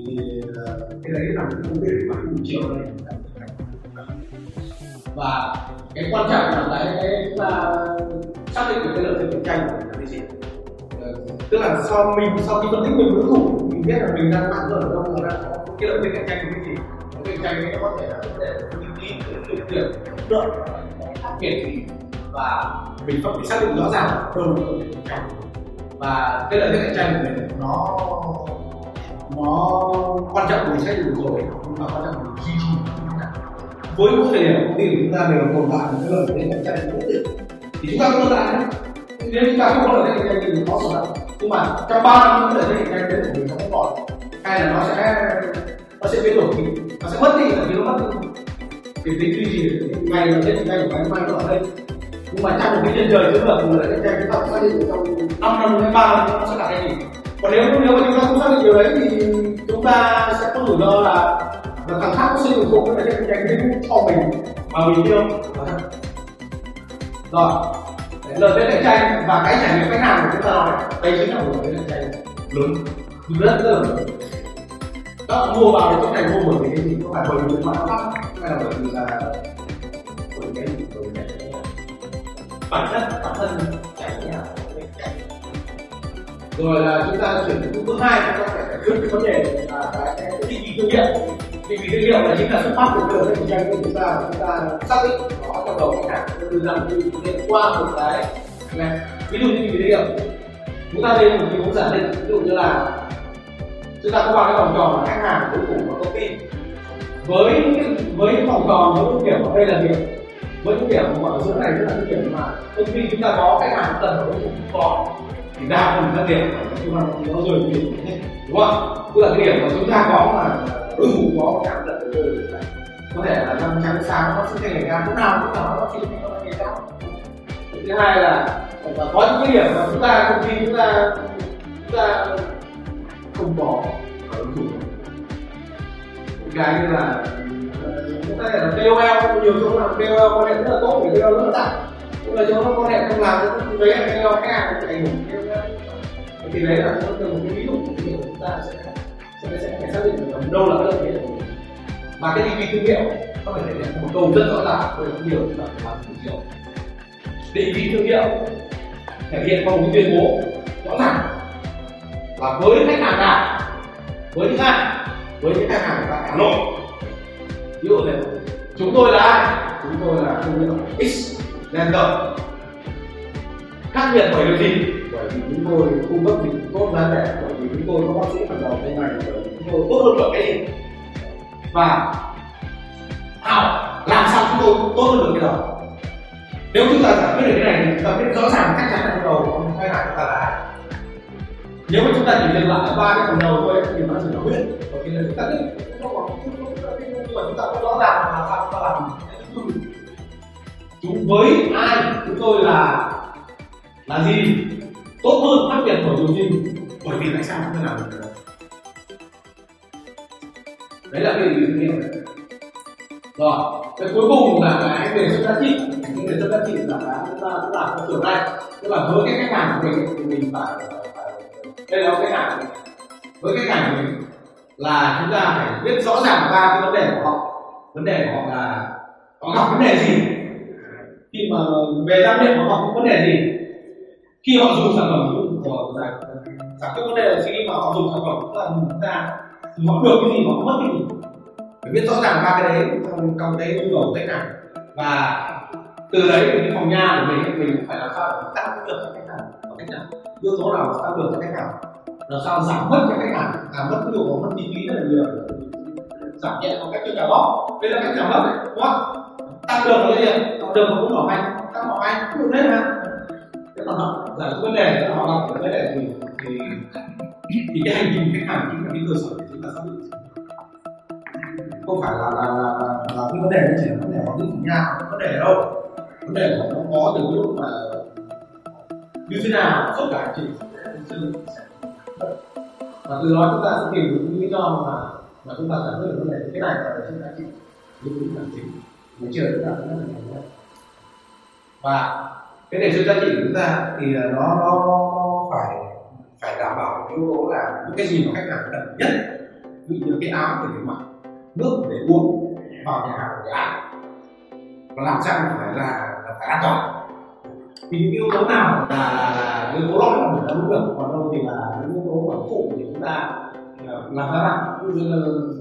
cái đấy là những vấn đề mà đủ chiều này và cái quan trọng là cái chúng ta xác định được cái lợi thế cạnh tranh của cái gì. Tức là sau mình sau khi phân tích mình đối thủ mình biết là mình đang mạnh hơn ở đâu, mình đang có cái lợi thế cạnh tranh của cái gì, cạnh tranh nó có thể là vấn đề uy tín, điều kiện, lượng, khác biệt, và mình không phải xác định rõ ràng đâu là lợi thế cạnh tranh. và cái lợi thế cạnh tranh của mình nó nó quan trọng mình sẽ đủ rồi, nhưng mà quan trọng mình duy trì. Với mỗi thời điểm công ty của chúng ta đều tồn tại một cái lợi thế cạnh tranh nhất định thì chúng ta tồn tại. Nếu chúng ta không có lợi thế cạnh tranh thì mình khó tồn tại. Nhưng mà trong ba năm cái lợi thế cạnh tranh đấy của mình nó không còn, hay là nó sẽ nó sẽ biến đổi, nó sẽ mất đi, là vì nó mất đi thì tính duy trì ngày là trên ngày của máy nó ở đây. Nhưng mà trong một cái chân trời chúng ta cùng lợi thế cạnh tranh, chúng ta xác định trong năm năm đến ba năm nó sẽ là cái gì. Còn nếu nếu mà chúng ta không xác định điều đấy thì chúng ta sẽ có rủi ro là và thằng khác có sự ủng hộ cái cạnh tranh đến cho mình mà mình yêu. Rồi, lợi thế cạnh tranh và cái trải nghiệm khách hàng của chúng ta nói đây chính là một lợi thế cạnh tranh lớn, rất lớn. Đó, mua vào để cạnh tranh mua bởi vì cái gì? Có phải bởi vì mã hóa hay là bởi vì là bởi cái gì? Bởi cái bản chất bản thân trải nghiệm. Rồi là chúng ta chuyển đến bước hai, chúng ta phải giải quyết cái vấn đề là cái định vị thương hiệu. Định vị thương hiệu là chính là xuất phát từ lợi thế cạnh tranh của chúng ta, chúng ta xác định nó trong đầu khách hàng từ rằng từ liên qua một cái này. Ví dụ như định vị thương hiệu, chúng ta lên một tình huống giả định, ví dụ như là chúng ta có ba cái vòng tròn là khách hàng, đối thủ và công ty. Với với vòng tròn với những điểm ở đây là điểm, với những điểm ở giữa này là những điểm mà công ty chúng ta có, khách hàng tần đối thủ cũng có. Thì đa phần các điểm của chúng ta thì nó rời đi, đúng không? Tức là cái điểm mà chúng ta có mà đối thủ có cảm nhận được rồi, có thể là trong trắng sáng nó sẽ ngày càng lúc nào cũng nó chỉ nó ngày càng. Thứ hai là có những cái điểm mà chúng ta công ty chúng ta chúng ta không bỏ ở đối thủ. Cái như là chúng ta là ca o lờ, nhiều chỗ làm ca o lờ có lẽ rất là tốt để ca o lờ rất là tặng. Cũng là chỗ nó có thể không làm được đấy là ca o lờ khách hàng cũng ảnh hưởng thì đấy là một cái ví dụ của chúng ta sẽ sẽ sẽ phải xác định được đâu là cái lợi thế của mình. Mà cái định vị thương hiệu nó phải thể hiện một câu rất rõ ràng với nhiều chúng ta phải làm một điều. Định vị thương hiệu thể hiện bằng một tuyên bố rõ ràng là với khách hàng nào, với những ai, với những khách hàng tại Hà Nội. Ví dụ này, chúng tôi là ai? Chúng tôi là thương hiệu X Dental. Khác biệt bởi điều gì? Bởi vì chúng tôi cung cấp dịch vụ tốt giá rẻ, bởi vì chúng tôi có bác sĩ hàng đầu bên này, bởi vì chúng tôi tốt hơn được cái gì và à, làm sao chúng tôi tốt hơn được cái đó. Nếu chúng ta giải quyết được cái này thì chúng ta biết rõ ràng chắc chắn là đầu của khách hàng chúng ta là ai. Nếu mà chúng ta chỉ dừng lại ở ba cái phần đầu thôi thì nó chỉ là huyết, bởi vì là chúng ta biết không có nhưng mà chúng ta cũng rõ ràng là sao chúng ta làm chúng với ai, chúng tôi là là gì, tốt hơn khác biệt của điều gì, bởi vì tại sao chúng ta làm được đó. Đấy là cái định nghĩa. Rồi cái cuối cùng là cái đề xuất giá trị. Cái đề xuất giá trị là cái chúng ta cũng làm trong trường này, tức là với cái khách hàng của mình mình phải đây là cái hàng với cái hàng của mình là chúng ta phải biết rõ ràng ba cái vấn đề của họ. Vấn đề của họ là họ gặp vấn đề gì khi mà về giao diện của họ, có vấn đề gì khi họ dùng sản phẩm của giải giải quyết vấn đề. Khi mà họ dùng sản phẩm của chúng ta thì họ được cái gì, họ có mất cái gì, phải biết rõ ràng ba cái đấy trong cái nhu cầu khách hàng. Và từ đấy thì phòng nha của mình mình phải làm sao để tạo được cho khách hàng, cho khách hàng đưa số nào mà tạo được cho khách hàng, làm sao giảm mất cho khách hàng, giảm mất ví dụ có mất chi phí rất là nhiều, giảm nhẹ bằng cách chuyển trả góp, đây là cách giảm mất đấy, đúng không? Tăng được cái gì, tăng được mà cũng bỏ anh, tăng bỏ anh cũng được đấy mà. Còn họ giải quyết vấn đề, họ gặp vấn đề gì thì thì cái hành trình khách hàng chính là cái cơ sở để chúng ta xác định, không phải là là là là cái vấn đề nó chỉ là vấn đề của những chủ nhà, vấn đề đâu, vấn đề của nó có từ lúc mà như thế nào suốt cả hành trình, và từ đó chúng ta sẽ tìm được những lý do mà mà chúng ta giải quyết được vấn đề. Cái này là chúng ta chỉ đúng là chính, mới chờ chúng ta mới làm được. Và cái đề xuất giá trị của chúng ta thì là nó, nó nó phải phải đảm bảo yếu tố là những cái gì mà khách hàng cần nhất, ví dụ như cái áo để mặc, nước để uống, vào nhà hàng để ăn, và làm sao phải là, là phải an toàn. Thì những yếu tố nào là, là yếu tố đó là đúng được, còn đâu thì là những yếu tố bản phụ thì chúng ta làm ra nào. Ví dụ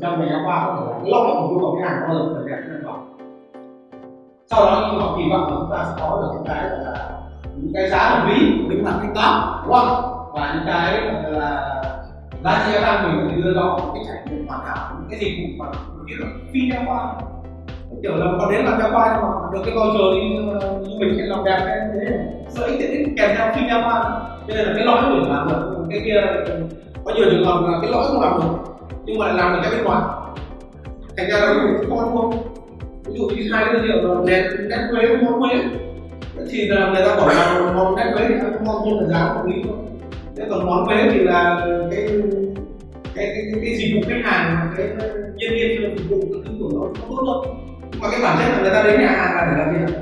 trong ngày hôm qua có thể là cái lót của nhu cầu khách hàng bao giờ phải đẹp an toàn. Sau đó khi họ kỳ vọng chúng ta sẽ có được những cái là những cái giá hợp lý, linh hoạt, thanh toán, đúng không? và những cái là ba xe ra mình phải đưa vào cái trải nghiệm hoàn hảo, cái dịch vụ mà kiểu là phi nha khoa, kiểu là còn đến làm nha khoa nhưng mà được cái voucher đi du lịch hay làm đẹp hay thế, sở ích tiện kèm theo phi nha khoa, cho nên là cái lõi của mình làm được, cái kia có nhiều trường hợp là cái lõi không làm được nhưng mà làm được cái bên ngoài, thành ra là mình cũng khó luôn. Ví dụ như hai cái thương hiệu nét nét Huế với món Huế thì là người ta bảo là món nét Huế thì ăn ngon hơn là giá hợp lý thôi. Thế còn món Huế thì là cái cái cái, cái, cái dịch vụ khách hàng, cái nhân viên trong dịch vụ các thứ của nó không tốt luôn. Nhưng mà cái bản chất là người ta đến nhà hàng là để làm gì ạ?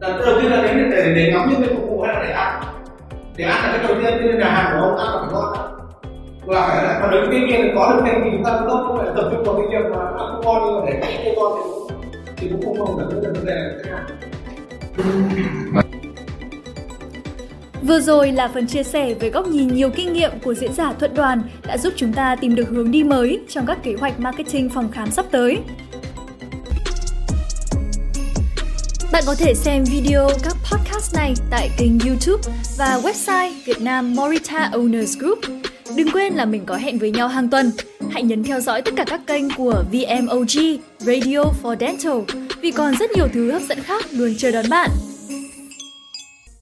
Là đầu tiên là đến để để ngắm những cái phục vụ hay là để ăn, để ăn là cái đầu tiên, cái nhà hàng của ông ăn phải ngon, là phải là còn đến cái kia có được thêm thì chúng ta cũng tốt, không phải tập trung vào cái việc mà ăn không ngon nhưng mà để ăn không ngon thì thì cũng không mong được vấn đề khách hàng. Vừa rồi là phần chia sẻ với góc nhìn nhiều kinh nghiệm của diễn giả Thuận Đoàn đã giúp chúng ta tìm được hướng đi mới trong các kế hoạch marketing phòng khám sắp tới. Bạn có thể xem video các podcast này tại kênh YouTube và website Vietnam Morita Owners Group. Đừng quên là mình có hẹn với nhau hàng tuần. Hãy nhấn theo dõi tất cả các kênh của vê em o giê, Radio For Dental vì còn rất nhiều thứ hấp dẫn khác luôn chờ đón bạn.